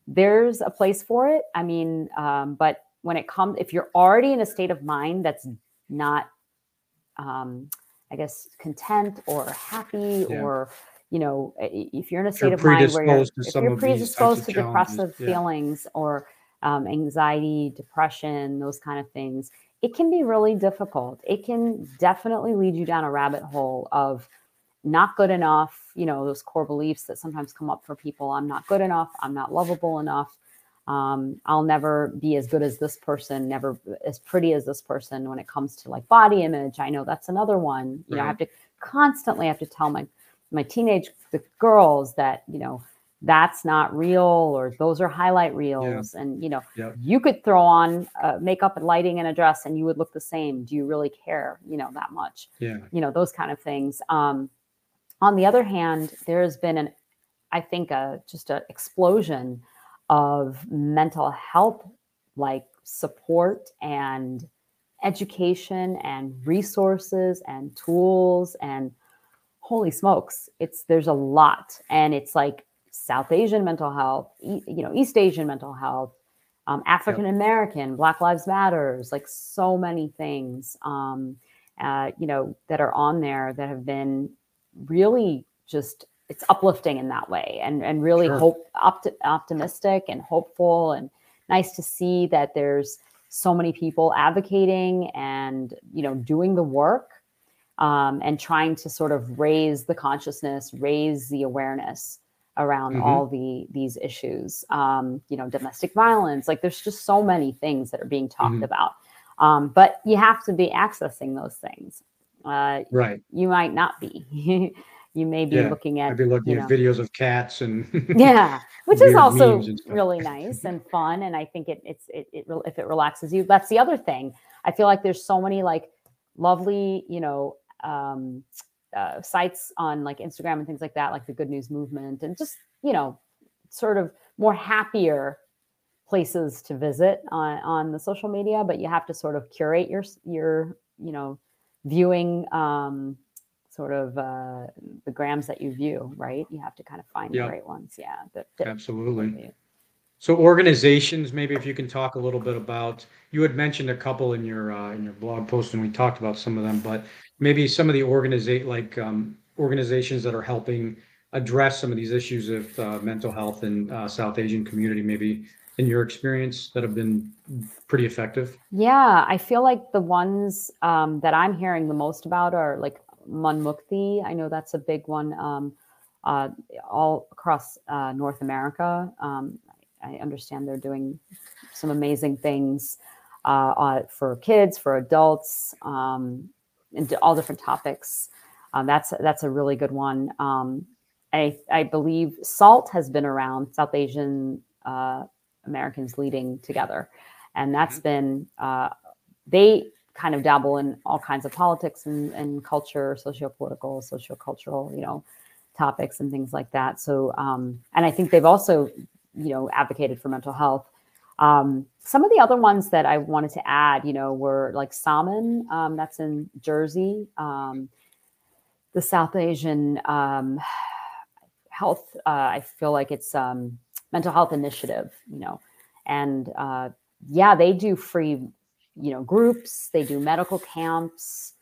there's a place for it. I mean, um, but when it comes, if you're already in a state of mind that's not, um, I guess, content or happy, yeah. or, you know, if you're in a state you're of mind where you're, if you're predisposed to depressive yeah. feelings, or um, anxiety, depression, those kind of things, it can be really difficult. It can definitely lead you down a rabbit hole of not good enough, you know, those core beliefs that sometimes come up for people. I'm not good enough. I'm not lovable enough. Um, I'll never be as good as this person, never as pretty as this person. When it comes to like body image, I know that's another one. You right. know, I have to constantly have to tell my my teenage the girls that, you know, that's not real, or those are highlight reels. Yeah. And you know, yep. you could throw on uh, makeup and lighting and a dress, and you would look the same. Do you really care? You know, that much. Yeah. You know, those kind of things. Um, on the other hand, there has been an I think, a, just an explosion of mental health, like support and education and resources and tools, and holy smokes, it's, there's a lot. And it's like South Asian mental health, e, you know, East Asian mental health, um, African American, yep. Black Lives Matters, like so many things, um, uh, you know, that are on there that have been really just, it's uplifting in that way, and, and really sure. hope opt- optimistic and hopeful, and nice to see that there's so many people advocating and, you know, doing the work, um, and trying to sort of raise the consciousness, raise the awareness around mm-hmm. all the, these issues, um, you know, domestic violence, like there's just so many things that are being talked mm-hmm. about. Um, but you have to be accessing those things. Uh, right. You might not be, you may be yeah, looking at, I'd be looking you know, at videos of cats and yeah, which is also really nice and fun. And I think it, it's, it, it, if it relaxes you, that's the other thing. I feel like there's so many like lovely, you know, um, uh, sites on like Instagram and things like that, like the Good News Movement, and just, you know, sort of more happier places to visit on, on the social media, but you have to sort of curate your, your, you know, viewing, um, sort of uh, the grams that you view, right? You have to kind of find yep. the right ones. Yeah, that, that absolutely. So organizations, maybe if you can talk a little bit about, you had mentioned a couple in your uh, in your blog post, and we talked about some of them, but maybe some of the organiza- like um, organizations that are helping address some of these issues of uh, mental health in uh, South Asian community, maybe in your experience, that have been pretty effective. Yeah, I feel like the ones um, that I'm hearing the most about are like Manmukti. I know that's a big one, um, uh, all across uh, North America. Um, I understand they're doing some amazing things uh, uh, for kids, for adults, um, and all different topics. Um, that's that's a really good one. Um, I, I believe SALT has been around, South Asian uh, Americans Leading Together, and that's been uh, they. kind of dabble in all kinds of politics and, and culture, socio-political, socio-cultural, you know, topics and things like that. So, um, and I think they've also, you know, advocated for mental health. Um, some of the other ones that I wanted to add, you know, were like Salmon, um, that's in Jersey, um, the South Asian um, health, uh, I feel like it's um, mental health initiative, you know, and uh, yeah, they do free you know, groups, they do medical camps,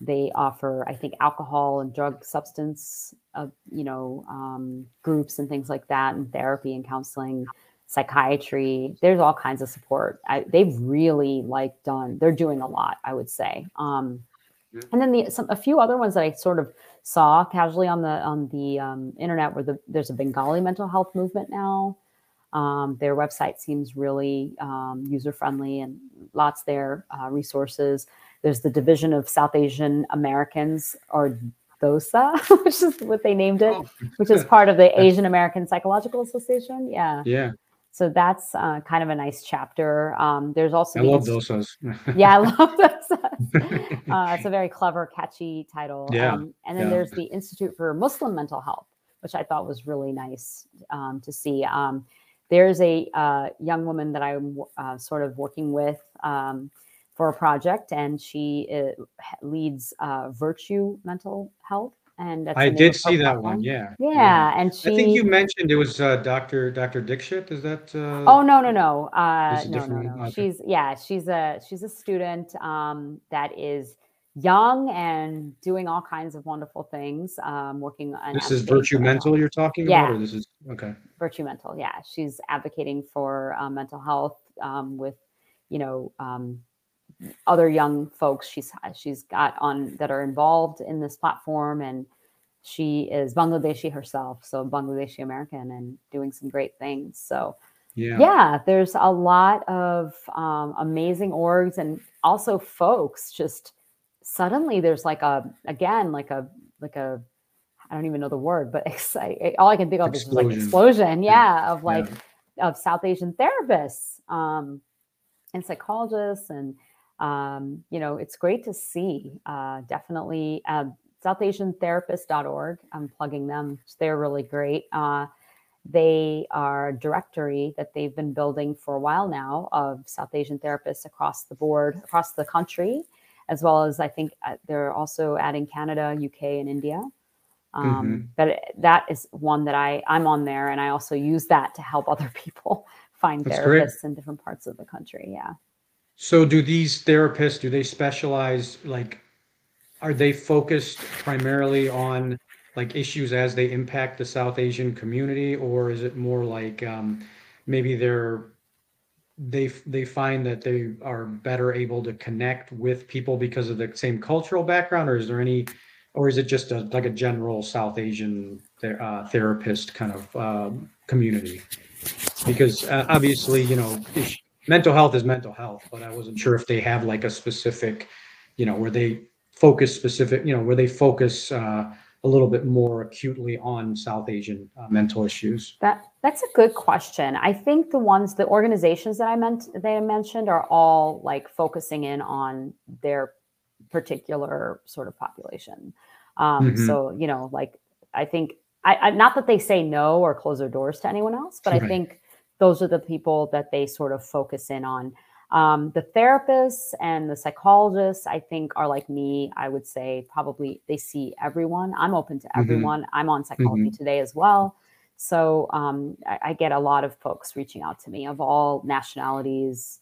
they offer, I think, alcohol and drug substance, uh, you know, um, groups and things like that, and therapy and counseling, psychiatry, there's all kinds of support. I, they've really like done, they're doing a lot, I would say. Um, and then the, some, a few other ones that I sort of saw casually on the, on the um, internet were the, there's a Bengali mental health movement now. Um, their website seems really um, user-friendly, and lots there uh, resources. There's the Division of South Asian Americans, or DOSA, which is what they named it, which is part of the Asian American Psychological Association. Yeah. Yeah. So that's uh, kind of a nice chapter. Um, there's also I love DOSAs. Yeah, I love DOSAs. Uh, it's a very clever, catchy title. Yeah. Um, and then yeah. there's the Institute for Muslim Mental Health, which I thought was really nice um, to see. Um, There's a uh, young woman that I'm uh, sort of working with um, for a project, and she uh, leads uh, Virtue Mental Health. And that's I did see that one. Yeah. yeah. Yeah, and she. I think you mentioned it was uh, Doctor Doctor Dixit. Is that? Uh, oh no no no uh, no no no. Okay. She's yeah she's a she's a student um, that is young and doing all kinds of wonderful things. Um, working on this is Virtue Mental health. You're talking about, yeah. or this is okay. Virtue Mental, yeah. She's advocating for uh, mental health um, with, you know, um, other young folks she's she's got on that are involved in this platform, and she is Bangladeshi herself, so Bangladeshi American, and doing some great things. So, yeah, yeah there's a lot of um, amazing orgs, and also folks just suddenly there's like a again like a like a. I don't even know the word, but exciting. All I can think of explosion. is like explosion. Yeah. Of like, yeah. of South Asian therapists, um, and psychologists. And, um, you know, it's great to see, uh, definitely, uh, South Asian Therapist dot org. I'm plugging them. They're really great. Uh, they are a directory that they've been building for a while now of South Asian therapists across the board, across the country, as well as I think they're also adding Canada, U K, and India. Um, mm-hmm. But that is one that I, I'm on there, and I also use that to help other people find That's therapists great. in different parts of the country. Yeah. So do these therapists, do they specialize, like, are they focused primarily on like issues as they impact the South Asian community, or is it more like um, maybe they're, they they find that they are better able to connect with people because of the same cultural background, or is there any, or is it just a, like a general South Asian ther- uh, therapist kind of um, community? Because uh, obviously, you know, ish, mental health is mental health, but I wasn't sure if they have like a specific, you know, where they focus specific, you know, where they focus uh, a little bit more acutely on South Asian uh, mental issues? That That's a good question. I think the ones, the organizations that I meant, that I mentioned are all like focusing in on their particular sort of population. Um, mm-hmm. So, you know, like, I think, I, I not that they say no or close their doors to anyone else, but right. I think those are the people that they sort of focus in on. Um, the therapists and the psychologists, I think, are like me. I would say probably they see everyone. I'm open to everyone. Mm-hmm. I'm on Psychology mm-hmm. Today as well. So um, I, I get a lot of folks reaching out to me of all nationalities,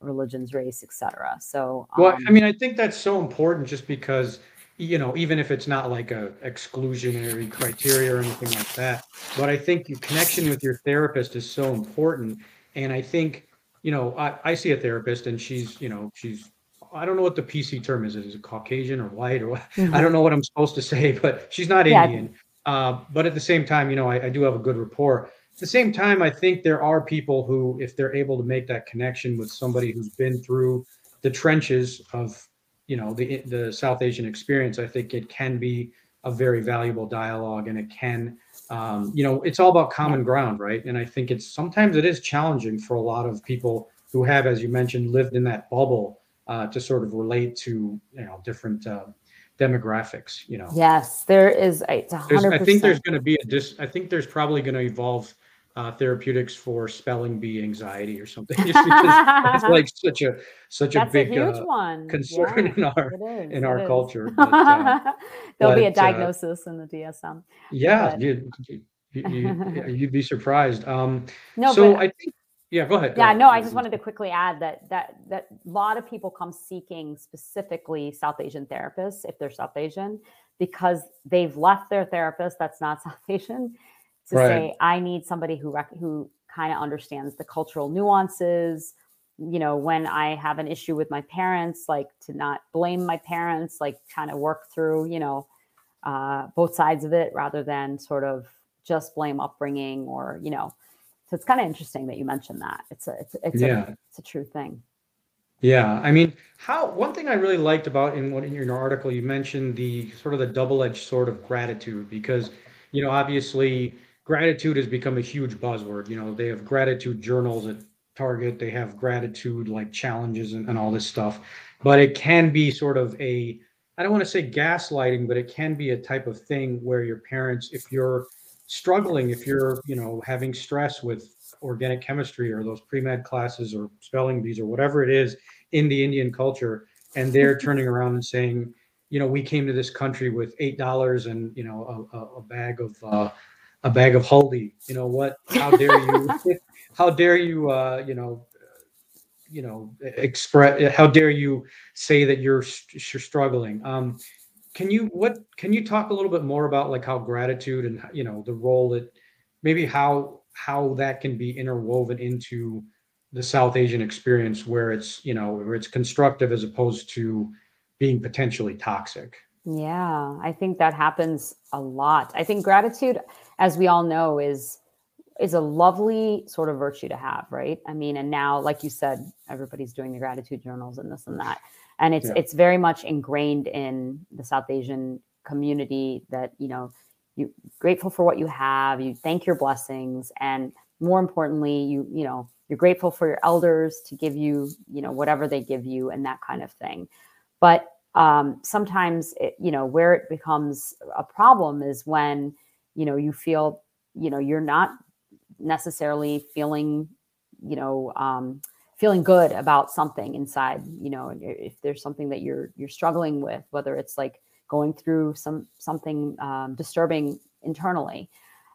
religions, race, et cetera. So, um, well, I mean, I think that's so important just because, you know, even if it's not like a exclusionary criteria or anything like that, but I think your connection with your therapist is so important. And I think, you know, I, I see a therapist and she's, you know, she's, I don't know what the P C term is. Is it Caucasian or white or what? Mm-hmm. I don't know what I'm supposed to say, but she's not yeah. Indian. Uh, but at the same time, you know, I, I do have a good rapport. At the same time, I think there are people who, if they're able to make that connection with somebody who's been through the trenches of, you know, the, the South Asian experience, I think it can be a very valuable dialogue, and it can, um, you know, it's all about common ground, right? And I think it's, sometimes it is challenging for a lot of people who have, as you mentioned, lived in that bubble uh, to sort of relate to, you know, different uh, demographics, you know? Yes, there is. It's one hundred percent. I think there's going to be a dis, I think there's probably going to evolve uh, therapeutics for spelling bee anxiety or something. It's like such a, such That's a big a uh, one. concern yeah, in our, is, in our culture. But, uh, There'll but, be a diagnosis uh, in the D S M. Yeah. You, you, you, you'd be surprised. Um, no, so but, I think, yeah, go ahead. Go yeah, ahead. no, I just wanted to quickly add that that that a lot of people come seeking specifically South Asian therapists if they're South Asian, because they've left their therapist that's not South Asian to right. say, I need somebody who rec- who kind of understands the cultural nuances. You know, when I have an issue with my parents, like to not blame my parents, like kind of work through, you know, uh, both sides of it rather than sort of just blame upbringing or, you know. So it's kind of interesting that you mentioned that. It's a it's, it's, yeah. a, it's a true thing. Yeah. I mean, how one thing I really liked about in what in your article, you mentioned the sort of the double-edged sword of gratitude, because, you know, obviously gratitude has become a huge buzzword. You know, they have gratitude journals at Target. They have gratitude like challenges and, and all this stuff. But it can be sort of a, I don't want to say gaslighting, but it can be a type of thing where your parents, if you're struggling, if you're, you know, having stress with organic chemistry or those pre-med classes or spelling bees or whatever it is in the Indian culture, and they're turning around and saying, you know, we came to this country with eight dollars and, you know, a, a bag of uh, a bag of haldi, you know what, how dare you, how dare you, uh, you know, you know, express, how dare you say that you're, you're struggling. Um, Can you what can you talk a little bit more about like how gratitude and, you know, the role that maybe how how that can be interwoven into the South Asian experience, where it's, you know, where it's constructive as opposed to being potentially toxic? Yeah, I think that happens a lot. I think gratitude, as we all know, is is a lovely sort of virtue to have, right? I mean, and now, like you said, everybody's doing the gratitude journals and this and that. And it's yeah. it's very much ingrained in the South Asian community that, you know, you're grateful for what you have, you thank your blessings, and more importantly, you you know, you're grateful for your elders to give you, you know, whatever they give you and that kind of thing. But um, sometimes, it, you know, where it becomes a problem is when, you know, you feel, you know, you're not necessarily feeling, you know, um, feeling good about something inside, you know, if there's something that you're, you're struggling with, whether it's like going through some, something um, disturbing internally,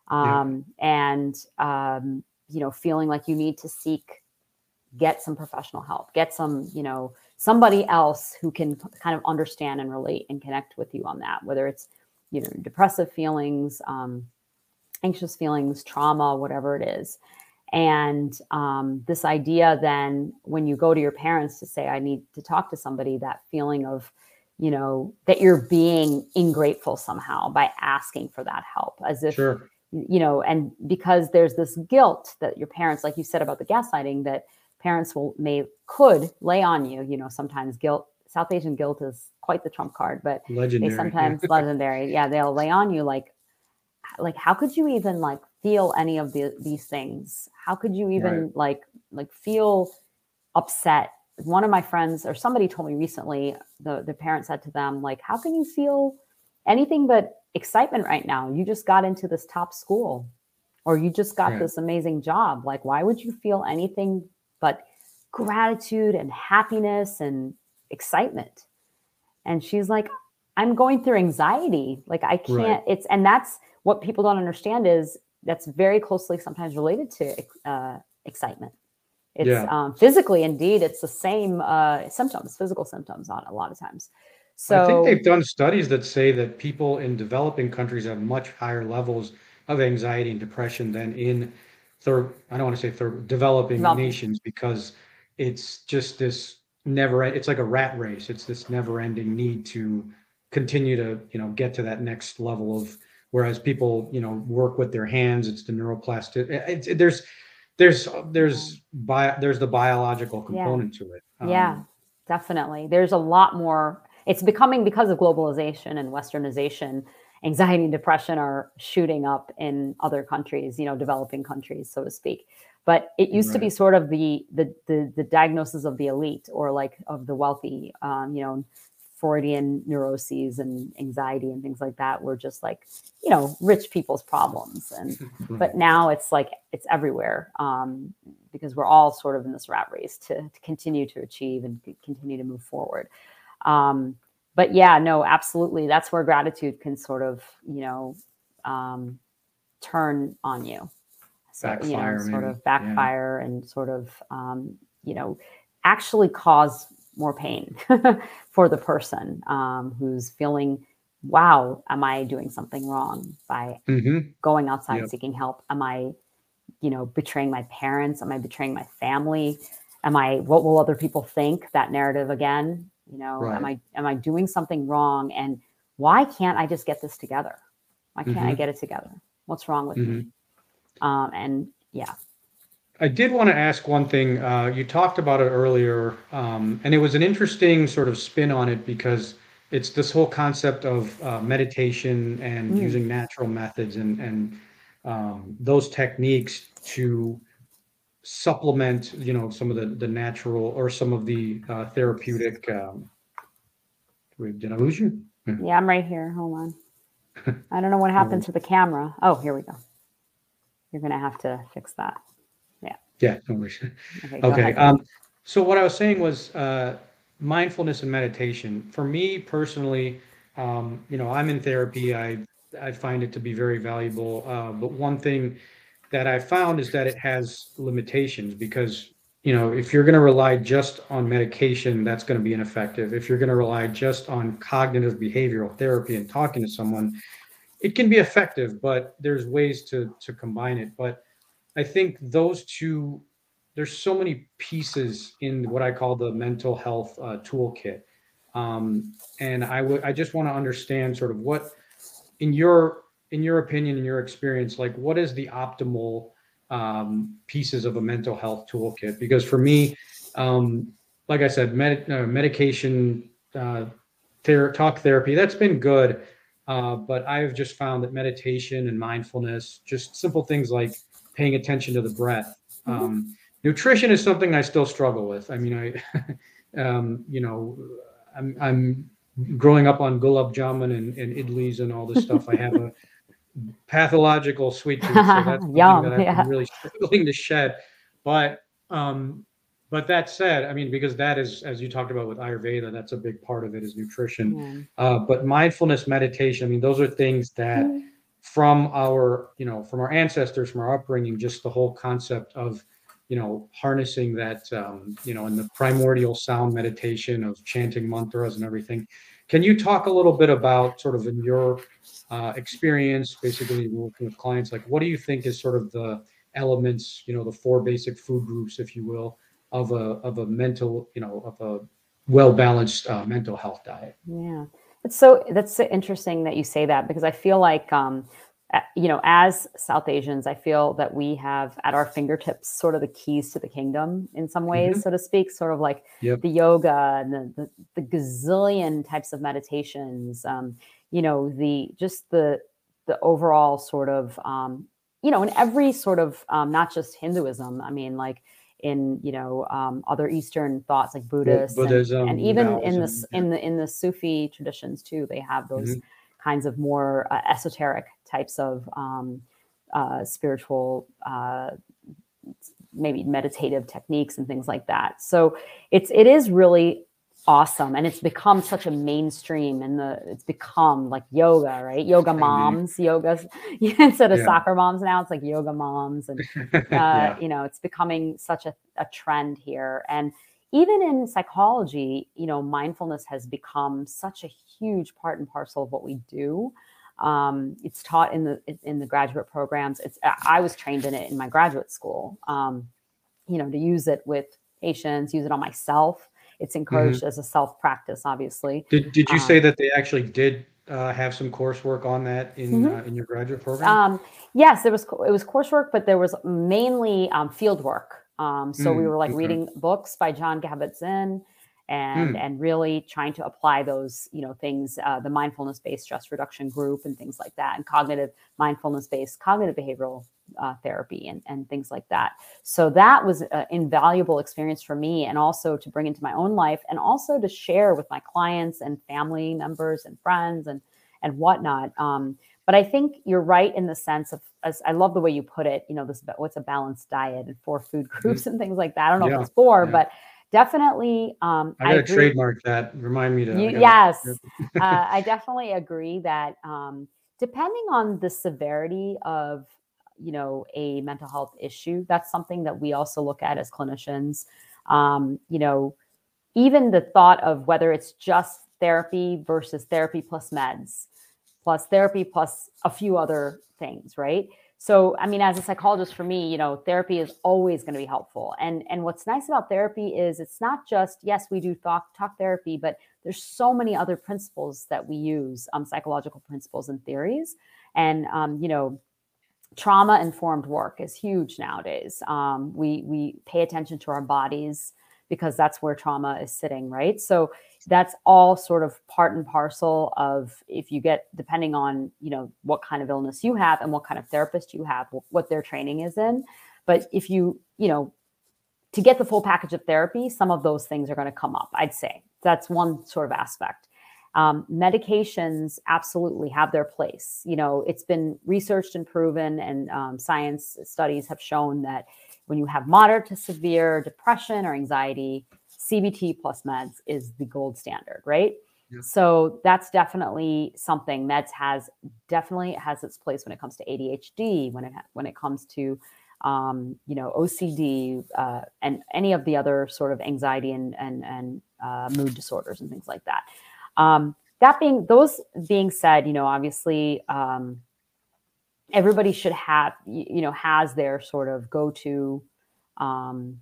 um, yeah. and, um, you know, feeling like you need to seek, get some professional help, get some, you know, somebody else who can kind of understand and relate and connect with you on that, whether it's, you know, depressive feelings, um, anxious feelings, trauma, whatever it is. And um, this idea then when you go to your parents to say, I need to talk to somebody, that feeling of, you know, that you're being ingrateful somehow by asking for that help as if, sure. you know, and because there's this guilt that your parents, like you said about the gaslighting, that parents will, may, could lay on you, you know, sometimes guilt, South Asian guilt is quite the trump card, but legendary. They sometimes legendary. Yeah. They'll lay on you like, like, how could you even like feel any of the, these things? How could you even right. like, like feel upset? One of my friends or somebody told me recently, the, the parent said to them, like, how can you feel anything but excitement right now? You just got into this top school or you just got right. this amazing job. Like, why would you feel anything but gratitude and happiness and excitement? And she's like, I'm going through anxiety. Like I can't, right. it's, and that's what people don't understand is that's very closely sometimes related to uh, excitement. It's yeah. um, physically, indeed, it's the same uh, symptoms, physical symptoms on a lot of times. So I think they've done studies that say that people in developing countries have much higher levels of anxiety and depression than in Third, I don't want to say third, developing Developing. nations, because it's just this never, it's like a rat race. It's this never ending need to continue to, you know, get to that next level of, whereas people, you know, work with their hands, it's the neuroplastic, it's, it, there's, there's, there's, bio, there's the biological component yeah. to it. Um, yeah, definitely. There's a lot more, it's becoming because of globalization and Westernization, anxiety and depression are shooting up in other countries, you know, developing countries, so to speak. But it used right. to be sort of the, the the the diagnosis of the elite or like of the wealthy, um, you know, Freudian neuroses and anxiety and things like that were just like, you know, rich people's problems. And right. but now it's like it's everywhere um, because we're all sort of in this rat race to, to continue to achieve and continue to move forward. Um, But yeah, no, absolutely. That's where gratitude can sort of, you know, um, turn on you. So, backfire, you know, sort maybe. of backfire yeah. and sort of, um, you know, actually cause more pain for the person um, who's feeling, wow, am I doing something wrong by mm-hmm. going outside yep. seeking help? Am I, you know, betraying my parents? Am I betraying my family? Am I, what will other people think? That narrative again. You know, right. am I, am I doing something wrong? And why can't I just get this together? Why can't mm-hmm. I get it together? What's wrong with mm-hmm. me? Um, and yeah. I did want to ask one thing. Uh, you talked about it earlier, um, and it was an interesting sort of spin on it because it's this whole concept of uh, meditation and mm. using natural methods and, and um, those techniques to supplement, you know, some of the, the natural or some of the uh, therapeutic. Um, did I lose you? Yeah. yeah, I'm right here. Hold on. I don't know what happened to the camera. Oh, here we go. You're going to have to fix that. Yeah. Yeah. No worries. Okay. okay. Um, so what I was saying was uh, mindfulness and meditation. For me personally, um, you know, I'm in therapy. I, I find it to be very valuable. Uh, but one thing that I found is that it has limitations because, you know, if you're going to rely just on medication, that's going to be ineffective. If you're going to rely just on cognitive behavioral therapy and talking to someone, it can be effective, but there's ways to, to combine it. But I think those two, there's so many pieces in what I call the mental health uh, toolkit. Um, and I would, I just want to understand sort of what in your in your opinion, in your experience, like what is the optimal um, pieces of a mental health toolkit? Because for me, um, like I said, med- uh, medication, uh, ther- talk therapy, that's been good. Uh, but I've just found that meditation and mindfulness, just simple things like paying attention to the breath. Um, mm-hmm. Nutrition is something I still struggle with. I mean, I, um, you know, I'm, I'm growing up on gulab jamun and, and idlis and all this stuff, I have a pathological sweet tooth. So that's Yum, that I've yeah. been really struggling to shed. But um, but that said, I mean, because that is, as you talked about with Ayurveda, that's a big part of it is nutrition. Yeah. Uh, but mindfulness, meditation, I mean, those are things that mm. from our, you know, from our ancestors, from our upbringing, just the whole concept of, you know, harnessing that, um, you know, in the primordial sound meditation of chanting mantras and everything. Can you talk a little bit about sort of in your uh, experience, basically working with clients, like what do you think is sort of the elements, you know, the four basic food groups, if you will, of a of a mental, you know, of a well-balanced uh, mental health diet? Yeah, it's so that's so interesting that you say that, because I feel like, um, you know, as South Asians, I feel that we have at our fingertips sort of the keys to the kingdom in some ways, mm-hmm. so to speak, sort of like yep. the yoga and the, the, the gazillion types of meditations, um, you know, the just the the overall sort of, um, you know, in every sort of um, not just Hinduism, I mean, like in, you know, um, other Eastern thoughts like Buddhist well, Buddhism, and, and even Taoism, in this yeah. in the in the Sufi traditions, too, they have those mm-hmm. kinds of more uh, esoteric types of um, uh, spiritual, uh, maybe meditative techniques and things like that. So it's it is really awesome, and it's become such a mainstream. And the it's become like yoga, right? Yoga moms, yoga instead of yeah. soccer moms now, it's like yoga moms, and uh, yeah. you know, it's becoming such a, a trend here. And even in psychology, you know, mindfulness has become such a huge part and parcel of what we do. Um, it's taught in the in the graduate programs. It's I was trained in it in my graduate school. Um, you know, to use it with patients, use it on myself. It's encouraged mm-hmm. as a self-practice, obviously. Did Did you um, say that they actually did uh, have some coursework on that in mm-hmm. uh, in your graduate program? Um, yes, there was it was coursework, but there was mainly um, field work. Um, so mm, we were like okay. reading books by John Kabat-Zinn and, mm. and really trying to apply those, you know, things, uh, the mindfulness-based stress reduction group and things like that, and cognitive mindfulness-based cognitive behavioral uh, therapy and, and things like that. So that was an invaluable experience for me, and also to bring into my own life, and also to share with my clients and family members and friends and, and whatnot. Um, But I think you're right in the sense of, as I love the way you put it, you know, this, what's a balanced diet and four food groups and things like that. I don't know yeah, if it's four, yeah. but definitely. Um, I got to trademark that. Remind me to. You, I gotta, yes. uh, I definitely agree that um, depending on the severity of, you know, a mental health issue, that's something that we also look at as clinicians. Um, you know, even the thought of whether it's just therapy versus therapy plus meds. Plus therapy, plus a few other things, right? So, I mean, as a psychologist, for me, you know, therapy is always going to be helpful. And and what's nice about therapy is it's not just, yes, we do talk, talk therapy, but there's so many other principles that we use, um, psychological principles and theories. And, um, you know, trauma-informed work is huge nowadays. Um, we we pay attention to our bodies because that's where trauma is sitting, right? So that's all sort of part and parcel of, if you get, depending on, you know, what kind of illness you have and what kind of therapist you have, what their training is in. But if you, you know, to get the full package of therapy, some of those things are going to come up, I'd say. That's one sort of aspect. Um, medications absolutely have their place. You know, it's been researched and proven, and um, science studies have shown that when you have moderate to severe depression or anxiety, C B T plus meds is the gold standard, right? Yeah. So that's definitely something. Meds has definitely has its place when it comes to A D H D, when it when it comes to um, you know, O C D uh, and any of the other sort of anxiety and and, and uh, mood disorders and things like that. Um, that being those being said, you know, obviously um, everybody should have you know has their sort of go to. Um,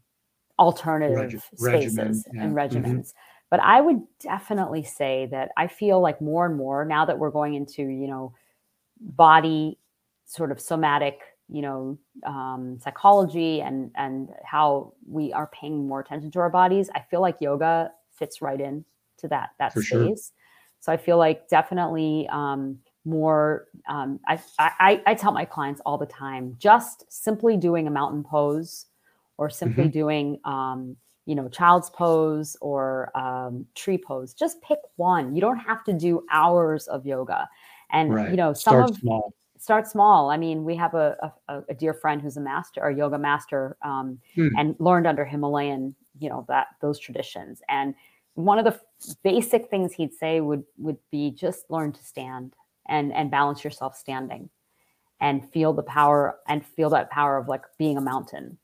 alternative Reg- spaces regimen, yeah. and regimens. Mm-hmm. But I would definitely say that I feel like more and more now that we're going into, you know, body sort of somatic, you know, um, psychology and, and how we are paying more attention to our bodies. I feel like yoga fits right in to that, that For space. Sure. So I feel like definitely um, more, um, I, I, I tell my clients all the time, just simply doing a mountain pose or simply mm-hmm. doing, um, you know, child's pose or um, tree pose. Just pick one. You don't have to do hours of yoga. And, right. you know, some start of small. Start small. I mean, we have a, a, a dear friend who's a master, a yoga master, um, hmm. and learned under Himalayan, you know, that those traditions. And one of the f- basic things he'd say would would be just learn to stand and and balance yourself standing, and feel the power and feel that power of like being a mountain,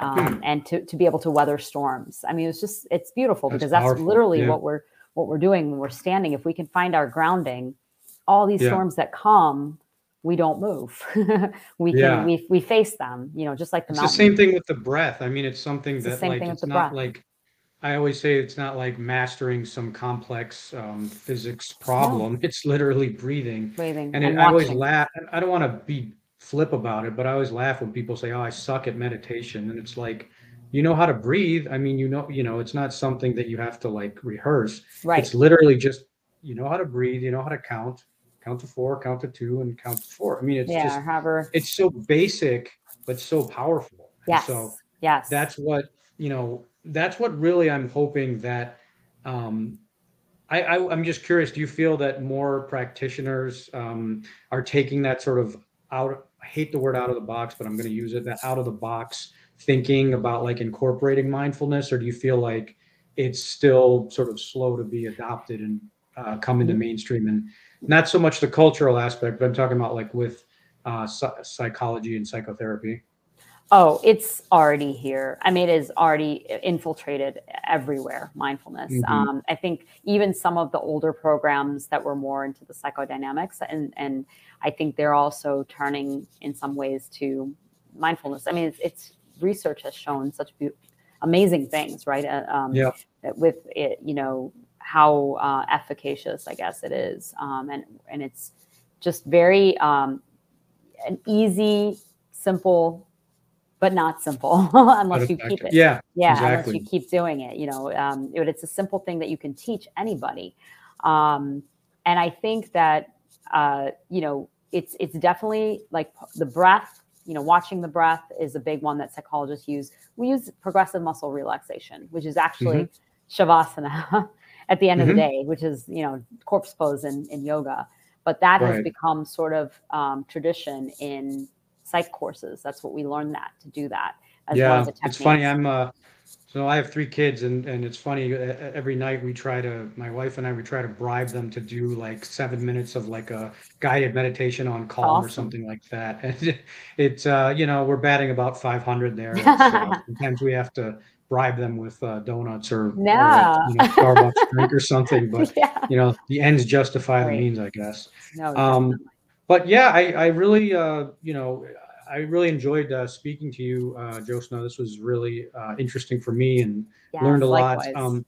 um, hmm. and to to be able to weather storms. I mean, it's just it's beautiful that's because that's powerful. literally yeah. what we're what we're doing when we're standing. If we can find our grounding, all these yeah. storms that come. We don't move. we yeah. can, we we face them, you know, just like the mountain. It's the same thing with the breath. I mean, it's something it's that like, it's not breath. like, I always say it's not like mastering some complex um, physics problem. No. It's literally breathing. Breathing. And, and it, I always laugh. I don't want to be flip about it, but I always laugh when people say, oh, I suck at meditation. And it's like, you know how to breathe. I mean, you know, you know, it's not something that you have to like rehearse. Right. It's literally just, you know how to breathe, you know how to count. Count to four, count to two, and count to four. I mean, it's yeah, just, however... it's so basic, but so powerful. Yes, so yes. That's what, you know, that's what really I'm hoping that, um, I, I, I'm just curious, do you feel that more practitioners um, are taking that sort of out, I hate the word out of the box, but I'm going to use it, that out of the box thinking about like incorporating mindfulness, or do you feel like it's still sort of slow to be adopted and uh, come into mainstream? And not so much the cultural aspect, but I'm talking about like with uh, psy- psychology and psychotherapy. Oh, it's already here. I mean, it is already infiltrated everywhere, mindfulness. Mm-hmm. Um, I think even some of the older programs that were more into the psychodynamics, and, and I think they're also turning in some ways to mindfulness. I mean, it's, it's research has shown such be- amazing things, right? Uh, um, yeah. With it, you know, how uh, efficacious, I guess it is. Um, and, and it's just very um, an easy, simple, but not simple unless you keep it. Yeah, yeah, exactly. Unless you keep doing it, you know, um, it, it's a simple thing that you can teach anybody. Um, and I think that, uh, you know, it's, it's definitely like the breath, you know, watching the breath is a big one that psychologists use. We use progressive muscle relaxation, which is actually mm-hmm. Shavasana. At the end mm-hmm. of the day, which is, you know, corpse pose in, in yoga. But that right. has become sort of um, tradition in psych courses. That's what we learn that, to do that. As yeah, well as a technique. It's funny. I'm, uh, so I have three kids and, and it's funny. Every night we try to, my wife and I, we try to bribe them to do like seven minutes of like a guided meditation on calm awesome. or something like that. And it's, uh, you know, we're batting about five hundred there. So sometimes we have to bribe them with uh, donuts or, no. or you know, Starbucks drink or something, but yeah. you know, the ends justify right. the means, I guess. No, um, but yeah, I, I really, uh, you know, I really enjoyed uh, speaking to you, uh, Jyothsna. This was really uh, interesting for me and yes, learned a likewise. lot. Um,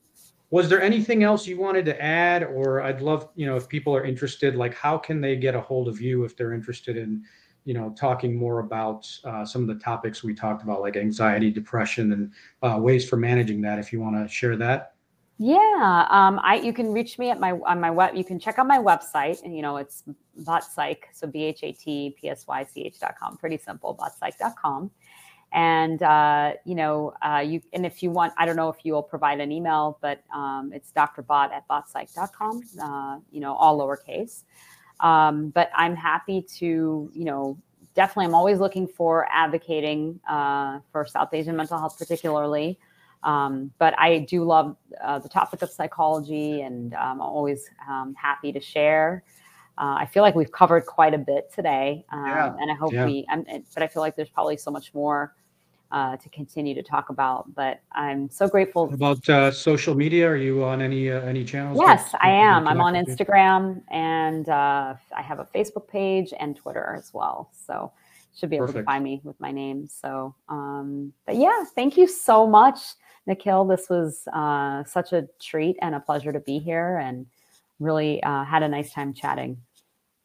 was there anything else you wanted to add, or I'd love, you know, if people are interested, like how can they get a hold of you if they're interested in, you know, talking more about uh, some of the topics we talked about, like anxiety, depression, and uh, ways for managing that, if you want to share that. Yeah, um, I you can reach me at my on my web. You can check out my website, and you know it's Bhatpsych, so B H A T P S Y C H dot com. Pretty simple, bhatpsych dot com. And uh, you know, uh, you and if you want, I don't know if you will provide an email, but um, it's D R bot at bhatpsych dot com. Uh, you know, all lowercase. Um, but I'm happy to, you know, definitely I'm always looking for advocating uh, for South Asian mental health particularly. Um, but I do love uh, the topic of psychology, and I'm always um, happy to share. Uh, I feel like we've covered quite a bit today. Um, yeah, and I hope yeah. we, I'm, but I feel like there's probably so much more uh, to continue to talk about, but I'm so grateful. About uh, social media, are you on any uh, any channels? Yes, I am. I'm on Instagram, and uh, I have a Facebook page and Twitter as well. So should be able Perfect. to find me with my name. So, um, but yeah, thank you so much, Nikhil. This was uh, such a treat and a pleasure to be here, and really uh, had a nice time chatting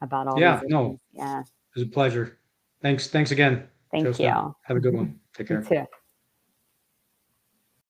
about all. Yeah, these no, yeah, it was a pleasure. Thanks, thanks again. Thank Jyothsna. you. Have a good one. Take care. You too.